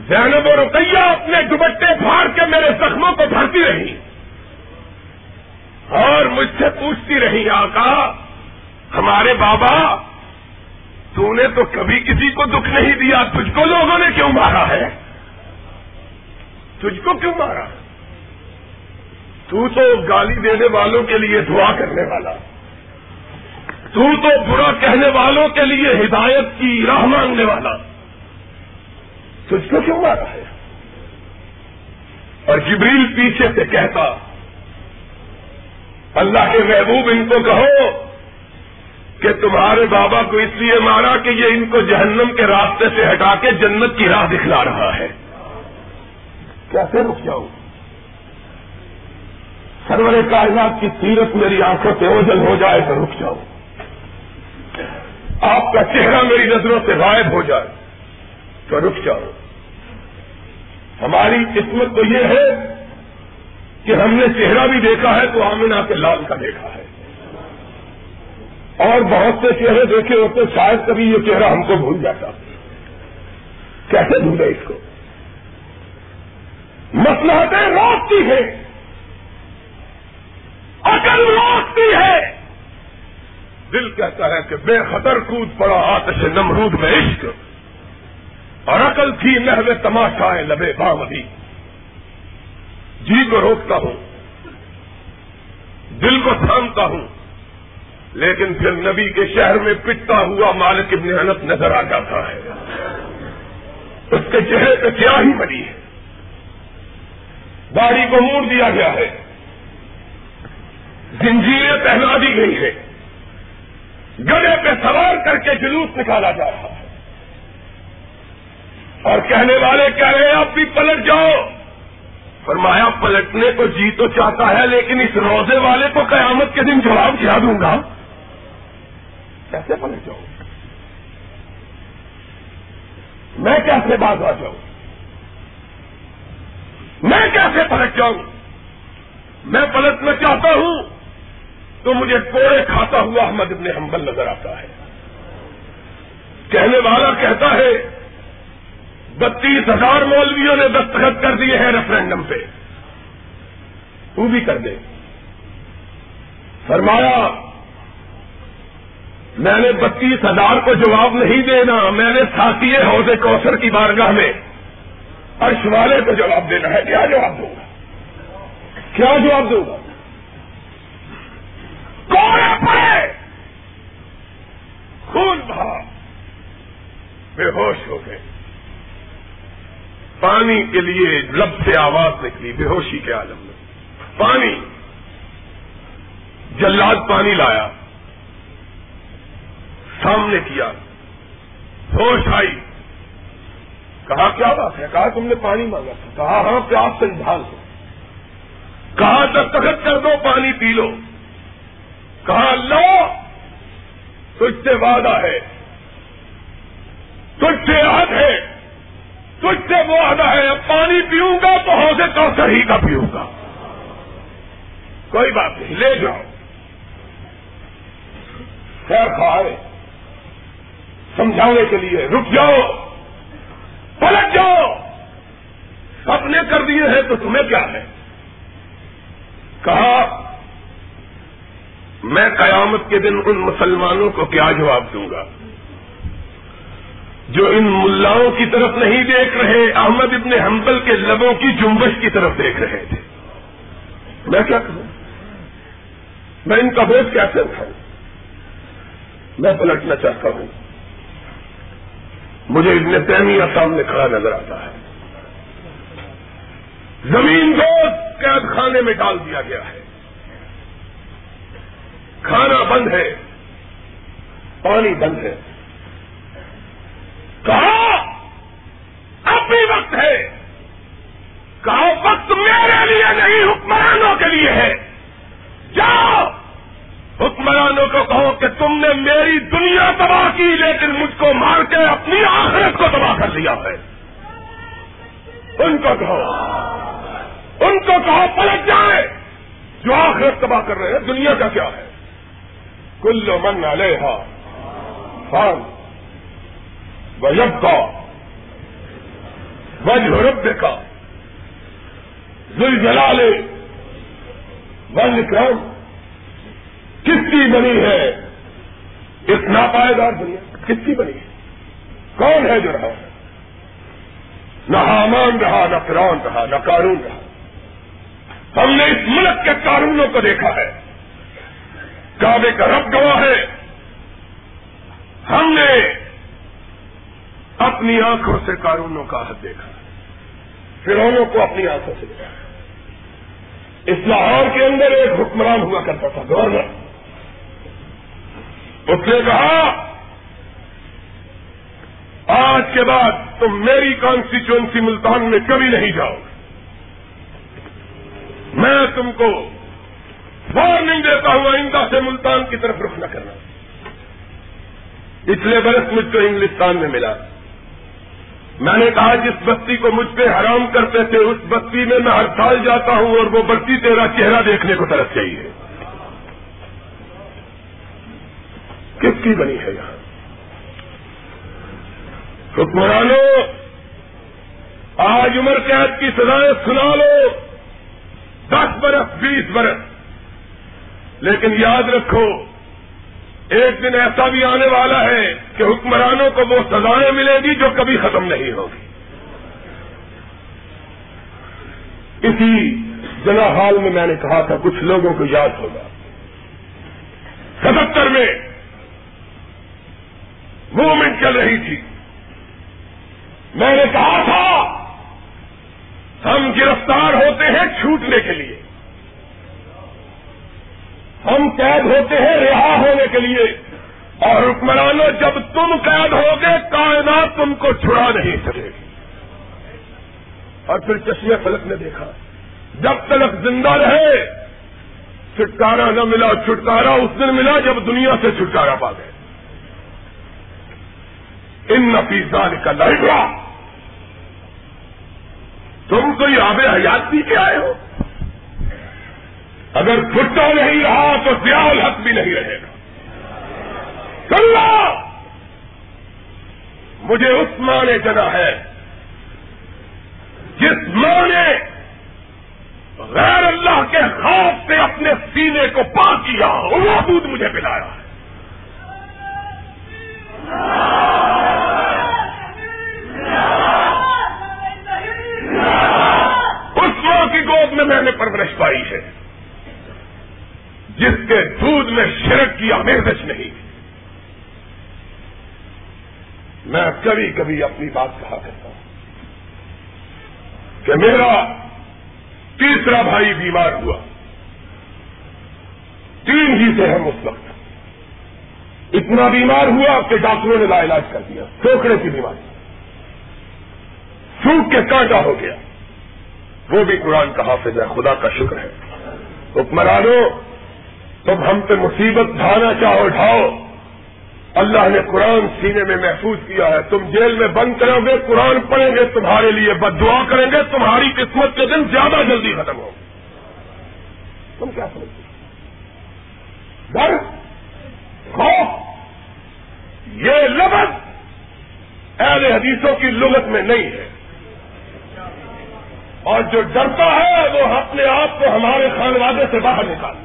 زینب و رقیہ اپنے دوپٹے پھاڑ کے میرے زخموں کو بھرتی رہی اور مجھ سے پوچھتی رہی، آقا ہمارے بابا تو نے تو کبھی کسی کو دکھ نہیں دیا، تجھ کو لوگوں نے کیوں مارا ہے، تجھ کو کیوں مارا، تو گالی دینے والوں کے لیے دعا کرنے والا، تو برا کہنے والوں کے لیے ہدایت کی راہ مانگنے والا، تجھ کو کیوں مارا ہے؟ اور جبریل پیچھے سے کہتا، اللہ کے محبوب ان کو کہو کہ تمہارے بابا کو اس لیے مارا کہ یہ ان کو جہنم کے راستے سے ہٹا کے جنت کی راہ دکھلا رہا ہے۔ کیسے رک جاؤں؟ سرور کائنات کی سیرت میری آنکھوں سے اوجھل ہو جائے تو رک جاؤں، آپ کا چہرہ میری نظروں سے غائب ہو جائے تو رک جاؤں۔ ہماری قسمت تو یہ ہے کہ ہم نے چہرہ بھی دیکھا ہے تو آمینہ کے لال کا دیکھا ہے، اور بہت سے چہرے دیکھے ہوتے، شاید کبھی یہ چہرہ ہم کو بھول جاتا، کیسے بھولے اس کو؟ مصلحتیں روکتی ہے، عقل روکتی ہے، دل کہتا ہے کہ بے خطر کود پڑا آتش نمرود میں عشق، اور عقل تھی نحو تماشائے لبے باودی، جی کو روکتا ہوں، دل کو تھامتا ہوں، لیکن پھر نبی کے شہر میں پٹتا ہوا مالک ابن انس نظر آ جاتا ہے، اس کے چہرے پہ کیا ہی بنی ہے، داڑھی کو موڑ دیا گیا ہے، زنجیریں پہنا دی گئی ہے، گدھے پہ سوار کر کے جلوس نکالا جا رہا ہے، اور کہنے والے کہہ رہے ہیں آپ بھی پلٹ جاؤ، فرمایا پلٹنے کو جی تو چاہتا ہے لیکن اس روزے والے کو قیامت کے دن جواب کیا دوں گا، کیسے پلٹ جاؤں میں، کیسے باز آ جاؤں میں، کیسے پلٹ جاؤں؟ میں پلٹنا چاہتا ہوں تو مجھے کوڑے کھاتا ہوا احمد ابن حنبل نظر آتا ہے، کہنے والا کہتا ہے 32,000 مولویوں نے دستخط کر دیے ہیں ریفرینڈم پہ، وہ بھی کر دے، فرمایا میں نے 32,000 کو جواب نہیں دینا، میں نے ساتھی حوض کوثر کی بارگاہ میں عرش والے کو جواب دینا ہے، کیا جواب دوں گا، کیا جواب دوں گا؟ کوڑے پڑے، خون بہا، بے ہوش ہو گئے، پانی کے لیے لب سے آواز نکلی، بے ہوشی کے عالم میں پانی، جلاد پانی لایا، سامنے کیا، ہوش آئی، کہا کیا بات ہے، کہا تم نے پانی مانگا تھا، کہا ہاں پیاس سے ڈھال دو، کہا دستخط کر دو پانی پی لو، کہا اللہ تجھ سے وعدہ ہے، تجھ سے یاد ہے، تجھ سے وعدہ ہے، پانی پیوں گا تو حوض کوثر ہی کا پیوں گا، کوئی بات نہیں لے جاؤ، خیر کھائے، سمجھانے کے لیے رک جاؤ، پلٹ جاؤ، سب نے کر دیے ہیں تو تمہیں کیا ہے، کہا میں قیامت کے دن ان مسلمانوں کو کیا جواب دوں گا جو ان ملاؤں کی طرف نہیں دیکھ رہے، احمد ابن حنبل کے لبوں کی جنبش کی طرف دیکھ رہے تھے، میں کیا کہوں، میں ان کا بوجھ کیسے اٹھاؤں، میں پلٹنا چاہتا ہوں، مجھے ابن تیمیہ سامنے کھڑا نظر آتا ہے، زمین دوست قید خانے میں ڈال دیا گیا ہے، کھانا بند ہے، پانی بند ہے، کہا اب بھی وقت ہے، کہا وقت میرے لیے نہیں حکمرانوں کے لیے ہے، جاؤ حکمرانوں کو کہو کہ تم نے میری دنیا تباہ کی لیکن مجھ کو مار کے اپنی آخرت کو تباہ کر دیا ہے، ان کو کہو پلٹ جائے جو آخرت تباہ کر رہے ہیں. دنیا کا کیا ہے؟ کل من علیہا فان ویبقا وجہ ربکا ذوالجلال والاکرام. کس کی بنی ہے اس ناپائیدار دنیا؟ کس کی بنی ہے؟ کون ہے جو رہا ہے؟ نہ حامان رہا، نہ فرعون رہا، نہ قارون رہا. ہم نے اس ملک کے قارونوں کو دیکھا ہے. کعبے کا رب گواہ ہے، ہم نے اپنی آنکھوں سے قارونوں کا حد دیکھا، فرعونوں کو اپنی آنکھوں سے دیکھا. اس لاہور کے اندر ایک حکمران ہوا کرتا تھا، گورنر. اس نے کہا آج کے بعد تم میری کانسٹیچوئنسی ملتان میں کبھی نہیں جاؤ، میں تم کو وارننگ دیتا ہوں، آئندہ سے ملتان کی طرف رخ نہ کرنا. پچھلے برس مجھ کو انگلستان میں ملا، میں نے کہا جس بستی کو مجھ پہ حرام کرتے تھے اس بستی میں میں ہر سال جاتا ہوں اور وہ بستی تیرا چہرہ دیکھنے کو ترس گئی ہے. کس کی بنی ہے یہاں؟ حکمرانوں آج عمر قید کی سزائیں سنا لو، 10 برس 20 برس، لیکن یاد رکھو ایک دن ایسا بھی آنے والا ہے کہ حکمرانوں کو وہ سزائیں ملے گی جو کبھی ختم نہیں ہوگی. اسی جنا حال میں میں نے کہا تھا، کچھ لوگوں کو یاد ہوگا، 77 میں موومنٹ چل رہی تھی، میں نے کہا تھا ہم گرفتار ہوتے ہیں چھوٹنے کے لیے، ہم قید ہوتے ہیں رہا ہونے کے لیے، اور حکمرانوں جب تم قید ہوگے کائنات تم کو چھڑا نہیں سکے گی. اور پھر چشمے فلک نے دیکھا جب تلک زندہ رہے چھٹکارا نہ ملا. چھٹکارا اس دن ملا جب دنیا سے چھٹکارا پا گئے. ان نفیسہ نکل رہا، تم کوئی آب حیات پی کے آئے ہو؟ اگر بھٹو نہیں رہا تو ضیاء الحق بھی نہیں رہے گا. اللہ مجھے اس ماں نے جنا ہے جس ماں نے غیر اللہ کے خوف سے اپنے سینے کو پاک کیا، وہ دودھ مجھے پلایا ہے. اس ماں کی گود میں نے پرورش پائی ہے جس کے دودھ میں شرک کی آمیزش نہیں. میں کبھی کبھی اپنی بات کہا کرتا ہوں کہ میرا تیسرا بھائی بیمار ہوا، 3 ہی سے ہم اس وقت. اتنا بیمار ہوا کہ ڈاکٹروں نے لا علاج کر دیا، سوکھڑے کی بیماری، سوکھ کے کانٹا ہو گیا. وہ بھی قرآن کا حافظ ہے، خدا کا شکر ہے. حکمرانوں تم ہم پہ مصیبت ڈھانا چاہو ڈھاؤ، اللہ نے قرآن سینے میں محفوظ کیا ہے. تم جیل میں بند کرو گے قرآن پڑھیں گے، تمہارے لیے بد دعا کریں گے، تمہاری قسمت کے دن زیادہ جلدی ختم ہو. تم کیا سمجھتے ہو؟ ڈر، خوف، یہ لفظ اہل حدیثوں کی لغت میں نہیں ہے. اور جو ڈرتا ہے وہ اپنے آپ کو ہمارے خانوادے سے باہر نکالے.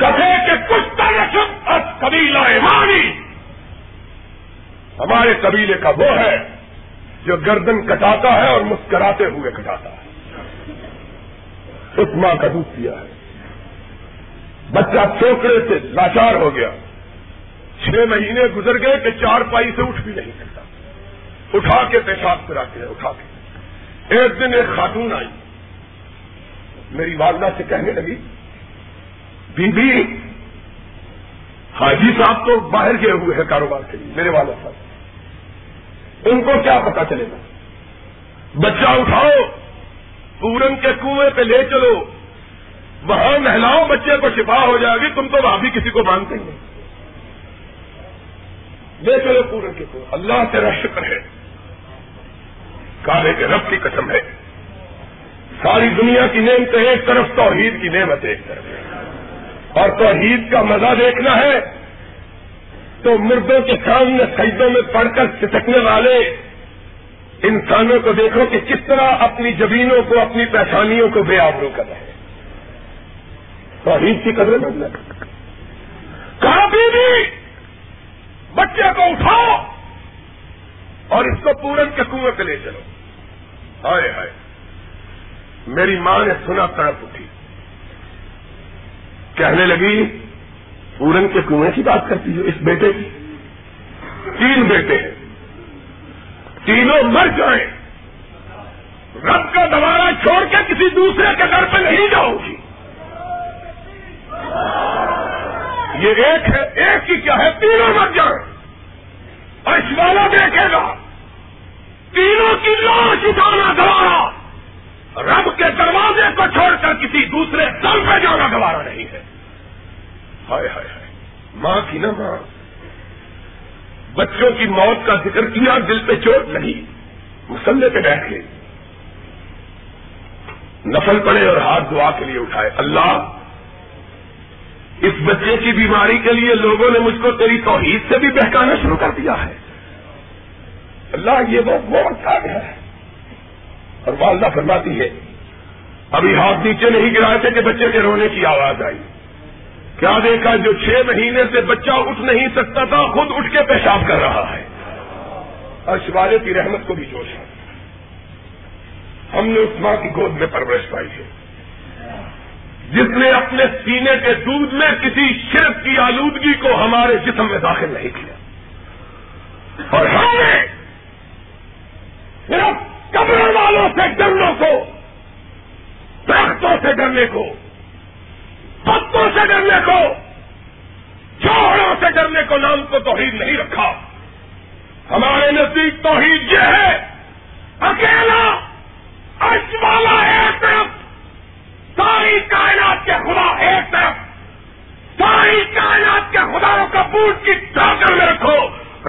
کہے کہ کچھ طرح از قبیلہ ایمانی، ہمارے قبیلے کا وہ ہے جو گردن کٹاتا ہے اور مسکراتے ہوئے کٹاتا ہے. اس ماں کا دودھ پیا ہے، بچہ چھوکڑے سے لاچار ہو گیا، 6 مہینے گزر گئے کہ 4 پائی سے اٹھ بھی نہیں سکتا، اٹھا کے پیشاب کراتے ہیں اٹھا کے. ایک دن ایک خاتون آئی میری والدہ سے کہنے لگی، بی بی حاجی صاحب تو باہر گئے ہوئے ہیں کاروبار کے لیے، میرے والد صاحب، ان کو کیا پتا چلے گا، بچہ اٹھاؤ پورن کے کنویں پہ لے چلو، وہاں نہلاؤ، بچے کو شفا ہو جائے گی، تم تو وہاں بھی کسی کو مانتے ہیں، لے چلو پورن کے کنویں. اللہ تیرا شکر ہے کعبے کے رب کی قسم ہے ساری دنیا کی نعمتیں ایک طرف، توحید کی نعمت ایک طرف، اور توحید کا مزہ دیکھنا ہے تو مردوں کے سامنے سجدوں میں پڑ کر سٹکنے والے انسانوں کو دیکھو کہ کس طرح اپنی جبینوں کو، اپنی پیشانیوں کو بے آبرو کر رہے ہیں۔ توحید کی قدر مطلب کہاں بھی بچے کو اٹھاؤ اور اس کو پورن کے کنویں پہ لے چلو۔ ہائے ہائے، میری ماں نے سنا تڑپ اٹھی، کہنے لگی پورن کے کنویں کی بات کرتی ہو اس بیٹے کی؟ 3 بیٹے ہیں، 3 مر جائیں، رب کا دوارہ چھوڑ کے کسی دوسرے کے گھر پہ نہیں جاؤں گی۔ یہ ایک ہے، ایک کی کیا ہے، 3 مر جائیں، عرش والا دیکھے گا 3 کی لاش اٹھانا گوارا، رب کے دروازے کو چھوڑ کر کسی دوسرے دل پہ جانا گوارا نہیں ہے۔ ہائے ہائے ہائے، ماں کی نا ماں، بچوں کی موت کا ذکر کیا، دل پہ چوٹ لگی، مصلے پہ بیٹھ گئے، نفل پڑے اور ہاتھ دعا کے لیے اٹھائے۔ اللہ، اس بچے کی بیماری کے لیے لوگوں نے مجھ کو تیری توحید سے بھی بہکانا شروع کر دیا ہے، اللہ یہ بہت بہت ساگ ہے۔ اور والدہ فرماتی ہے ابھی ہاتھ نیچے نہیں گرائے تھے کہ بچے کے رونے کی آواز آئی، کیا دیکھا جو 6 مہینے سے بچہ اٹھ نہیں سکتا تھا خود اٹھ کے پیشاب کر رہا ہے۔ اور شبالے کی رحمت کو بھی جوش ہے، ہم نے اس ماں کی گود میں پرورش پائی ہے جس نے اپنے سینے کے دودھ میں کسی شرک کی آلودگی کو ہمارے جسم میں داخل نہیں کیا، اور ہم نے صرف قبروں والوں سے ڈرنے کو، درختوں سے ڈرنے کو، پتوں سے ڈرنے کو، جوہروں سے ڈرنے کو نام کو توحید نہیں رکھا۔ ہمارے نزدیک توحید یہ ہے اکیلا عرش والا ایک طرف، ساری کائنات کے خدا ایک طرف، ساری کائنات کے خداوں کا بوٹ کی ٹھاکر میں رکھو،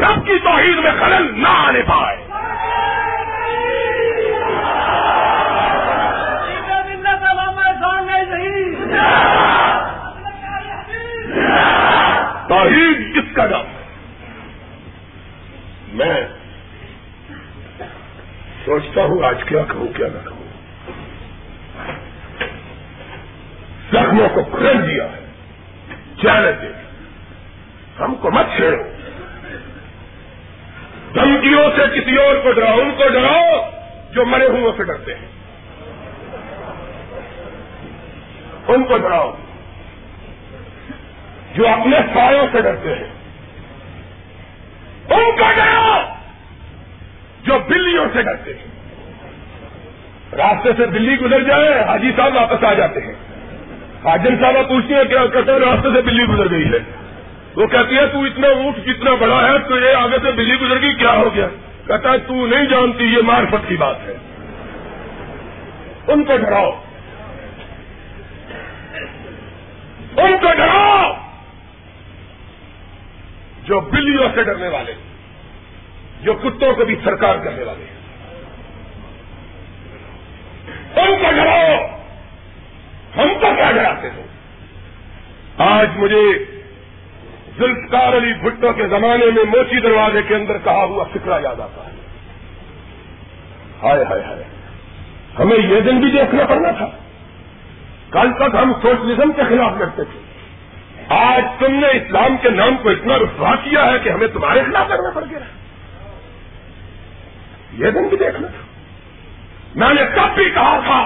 رب کی توحید میں خلل نہ آنے پائے۔ توحید کس کا نام ہے؟ میں سوچتا ہوں آج کیا کہوں کیا نہ کہوں، زخموں کو کھل دیا ہے، جانے دے، ہم کو مت چھیڑو، دھمکیوں سے کسی اور کو ڈراؤ، ان کو ڈراؤ جو مرے ہوئے سے ڈرتے ہیں، ان کو ڈراؤ جو اپنے سایوں سے ڈرتے ہیں، ان کا ڈرو جو بلیوں سے ڈرتے ہیں۔ راستے سے بلی گزر جائے، حاجی صاحب واپس آ جاتے ہیں، حاجن صاحب پوچھتی ہیں کیا کہتے ہیں راستے سے بلی گزر گئی ہے، وہ کہتی ہے تو اتنا اونٹ جتنا بڑا ہے تو یہ آگے سے بلی گزر گئی کیا ہو گیا، کہتا ہے تو نہیں جانتی یہ معرفت کی بات ہے، ان کو ڈراؤ، ان کو ڈراؤ جو بلیوں سے ڈرنے والے، جو کتوں کو بھی سرکار کرنے والے، ان کو ڈراؤ، ہم کو کیا ڈراتے ہو۔ آج مجھے ذوالفقار علی بھٹو کے زمانے میں موچی دروازے کے اندر کہا ہوا فکرہ یاد آتا ہے۔ ہائے ہائے ہائے، ہمیں یہ دن بھی دیکھنا پڑنا تھا، کل تک ہم سوشلزم کے خلاف لڑتے تھے، آج تم نے اسلام کے نام کو اتنا رسوا کیا ہے کہ ہمیں تمہارے خلاف کرنا پڑ گیا، یہ دن بھی دیکھنا تھا۔ میں نے تب بھی کہا تھا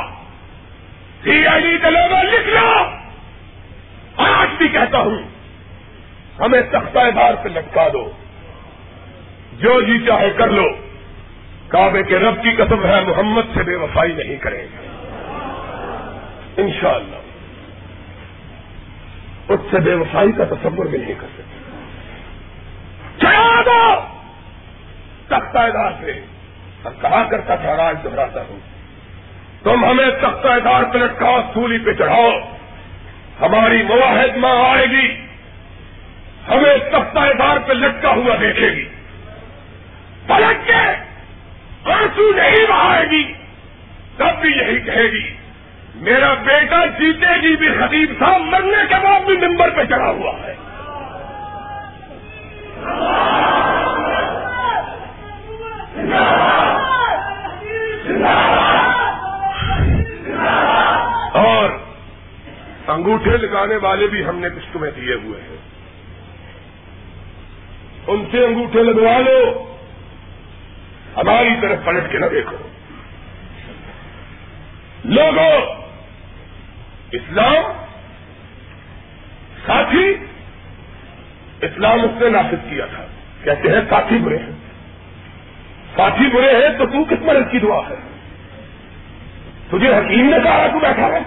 سی آئی ڈی کے لوگوں لکھ لو، اور آج بھی کہتا ہوں ہمیں تختہ دار پہ لٹکا دو، جو جی چاہے کر لو، کعبے کے رب کی قسم ہے محمد سے بے وفائی نہیں کریں گے، انشاءاللہ اس سے بے وفائی کا تصور بھی نہیں کر سکتے۔ چلا دو تختہ دار سے، اور کہا کرتا تھا راج دہراتا ہوں، تم ہمیں تختہ دار پہ لٹکاؤ، سولی پہ چڑھاؤ، ہماری مواحد ماں آئے گی، ہمیں تختہ دار پہ لٹکا ہوا دیکھے گی، پلٹ کے آنسو نہیں بہائے گی تب بھی یہی کہے گی میرا بیٹا جیتے جی بھی خطیب صاحب مرنے کے بعد بھی ممبر پہ چڑھا ہوا ہے. اور انگوٹھے لگانے والے بھی ہم نے کچھ تمہیں دیے ہوئے ہیں, ان سے انگوٹھے لگوا لو, ہماری طرف پلٹ کے نہ دیکھو. لوگوں, اسلام ساتھی, اسلام اس نے نافذ کیا تھا, کہتے ہیں ساتھی برے ہیں. ساتھی برے ہیں تو تو کس مرض کی دعا ہے؟ تجھے حکیم نے کہا تو بیٹھا ہے,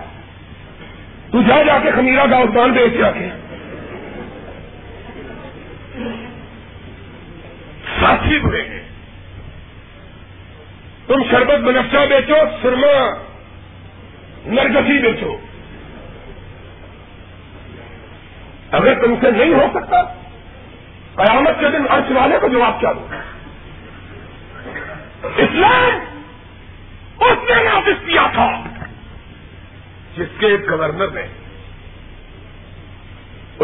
تو جا کے خمیرہ داؤدان بیچ جا کے. ساتھی برے ہیں. تم شربت بنفشہ بیچو, سرما نرگسی بیچو, اگر تم سے نہیں ہو سکتا قیامت کے دن عرش والے کو جواب کیا دو؟ اسلام اس نے نافذ کیا تھا جس کے ایک گورنر نے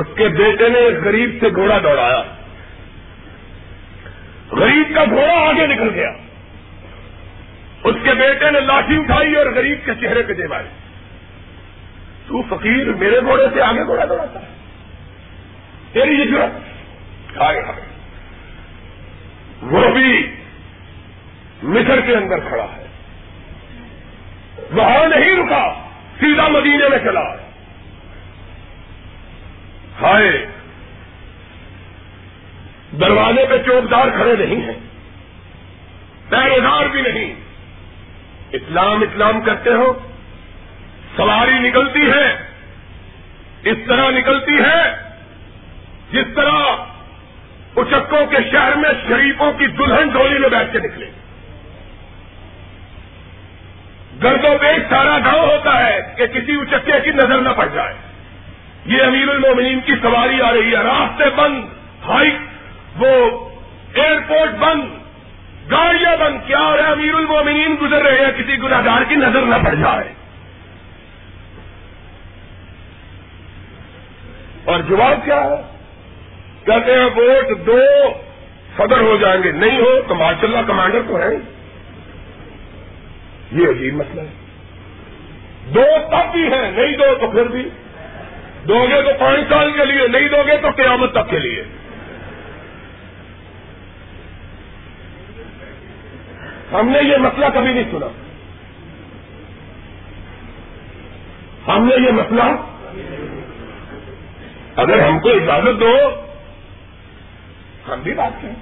اس کے بیٹے نے ایک غریب سے گھوڑا دوڑایا, غریب کا گھوڑا آگے نکل گیا, اس کے بیٹے نے لاٹھی اٹھائی اور غریب کے چہرے پہ دیوائی, تو فقیر میرے گھوڑے سے آگے گھوڑا دوڑاتا ہے, تیری یہ جرات. ہائے ہائے, وہ بھی مصر کے اندر کھڑا ہے, وہاں نہیں رکا, سیدھا مدینے میں چلا. ہائے, دروازے پہ چوکدار کھڑے نہیں ہیں, پہرے دار بھی نہیں. اسلام اسلام کرتے ہو, سواری نکلتی ہے اس طرح نکلتی ہے جس طرح اچکوں کے شہر میں شریفوں کی دلہن ڈولی میں بیٹھ کے نکلے. گرد و پیش سارا گاؤں ہوتا ہے کہ کسی اچکے کی نظر نہ پڑ جائے. یہ امیر المومنین کی سواری آ رہی ہے, راستے بند, ہائٹ وہ ایئرپورٹ بند, گاڑیاں بند, کیا ہو رہا ہے؟ امیر المومنین گزر رہے ہیں, کسی گناہگار کی نظر نہ پڑ جائے. اور جواب کیا ہے؟ کہتے ہیں ووٹ دو صدر ہو جائیں گے, نہیں ہو تو ماشاء اللہ کمانڈر تو ہیں. یہ عجیب مسئلہ ہے. دو تب بھی ہیں, نہیں دو تو پھر بھی, دو گے تو 5 سال کے لیے, نہیں دو گے تو قیامت تک کے لیے. ہم نے یہ مسئلہ کبھی نہیں سنا, ہم نے یہ مسئلہ, اگر ہم کو اجازت دو ہم بھی بات کریں.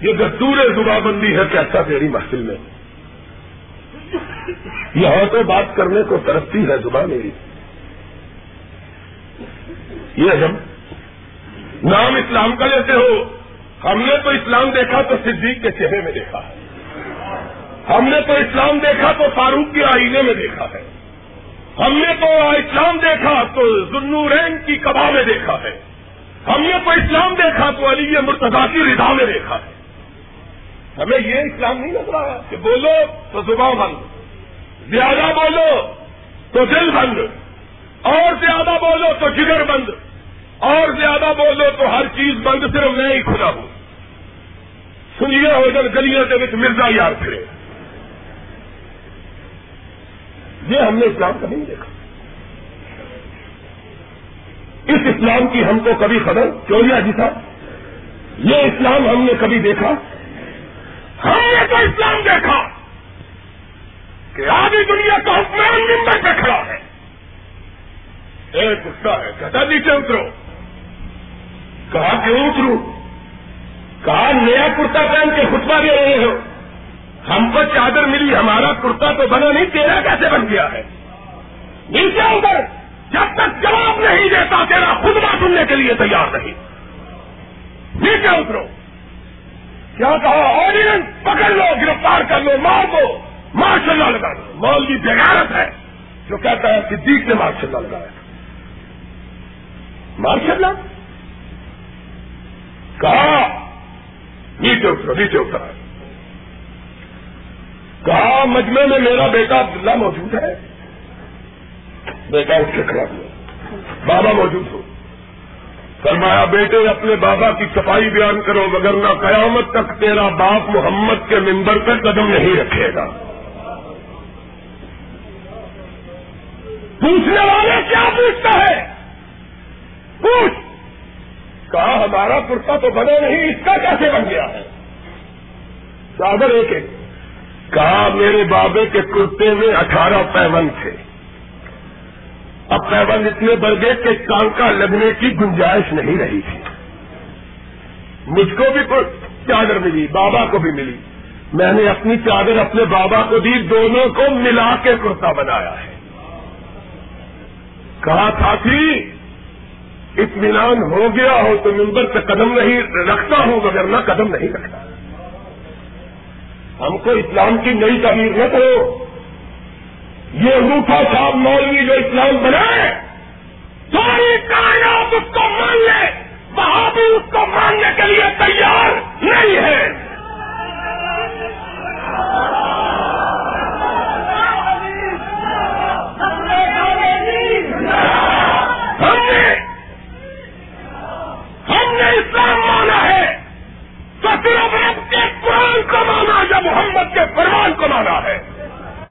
یہ دستور زباں بندی ہے کیسا تیری محفل میں, یہاں تو بات کرنے کو ترستی ہے زبان میری. یہ ہم نام اسلام کا لیتے ہو, ہم نے تو اسلام دیکھا تو صدیق کے چہرے میں دیکھا ہے, ہم نے تو اسلام دیکھا تو فاروق کے آئینے میں دیکھا ہے, ہم نے تو اسلام دیکھا تو ذوالنورین کی قبا میں دیکھا ہے, ہم نے تو اسلام دیکھا تو علی مرتضیٰ کی رضا میں دیکھا ہے. ہمیں یہ اسلام نہیں لگ رہا کہ بولو تو زباں بند, زیادہ بولو تو دل بند, اور زیادہ بولو تو جگر بند, اور زیادہ بولو تو ہر چیز بند, صرف میں ہی کھلا ہوں. سنیے ہو کر گلیوں کے بچ مرزا یار پھرے. یہ ہم نے اسلام کبھی نہیں دیکھا. اس اسلام کی ہم کو کبھی خبر کیوں نہیں آتی تھا؟ یہ اسلام ہم نے کبھی دیکھا؟ ہم نے تو اسلام دیکھا کہ آدھی دنیا کا حکمران ممبر پہ کھڑا ہے. ایک کتا ہے, کہتا نیچے اترو, کہا کیوں اتروں, کہا نیا کرتا پہن کے خطبہ دے رہے ہو, ہم کو چادر ملی, ہمارا کرتا تو بنا نہیں, تیرا کیسے بن گیا ہے؟ نیچے اتر, جب تک جواب نہیں دیتا تیرا خطبہ سننے کے لیے تیار نہیں. نیچے اترو, کیا کہا؟ آرڈیننس پکڑ لو, گرفتار کر لو, مار دو, ماشاء اللہ لگا دو. مولوی بغیرت ہے جو کہتا ہے صدیق نے ماشاء اللہ لگایا. ماشاء اللہ, کہا نیچے اترو نیچے اترا. کہا مجمع میں میرا بیٹا عبداللہ موجود ہے. بیٹا اٹھ کے کھڑا ہوا. بابا موجود ہو. فرمایا بیٹے اپنے بابا کی صفائی بیان کرو وگرنہ قیامت تک تیرا باپ محمد کے منبر پر قدم نہیں رکھے گا. پوچھنے والے کیا پوچھتا ہے پوچھ. کہا ہمارا پرسہ تو بنے نہیں, اس کا کیسے بن گیا ہے صادر ایک ایک. کہا میرے بابے کے کرتے میں 18 پیون تھے, اب پیبند اتنے بڑھ گئے کہ ٹانکا لگنے کی گنجائش نہیں رہی تھی. مجھ کو بھی چادر ملی, بابا کو بھی ملی. میں نے اپنی چادر اپنے بابا کو دی, دونوں کو ملا کے کرتا بنایا ہے. کہا ساتھی اطمینان ہو گیا ہو تو منبر پہ قدم نہیں رکھتا ہوں وغیرہ قدم نہیں رکھتا. ہم کو اسلام کی نئی تعمیر نہ کرو. یہ روپا صاحب مولوی جو اسلام بنائے ساری کائنات اس کو مان لے, وہاں بھی اس کو ماننے کے لیے تیار نہیں ہے. ہم نے اسلام مانا ہے تو صرف رب کے قرآن کو مانا یا محمد کے فرمان کو مانا ہے.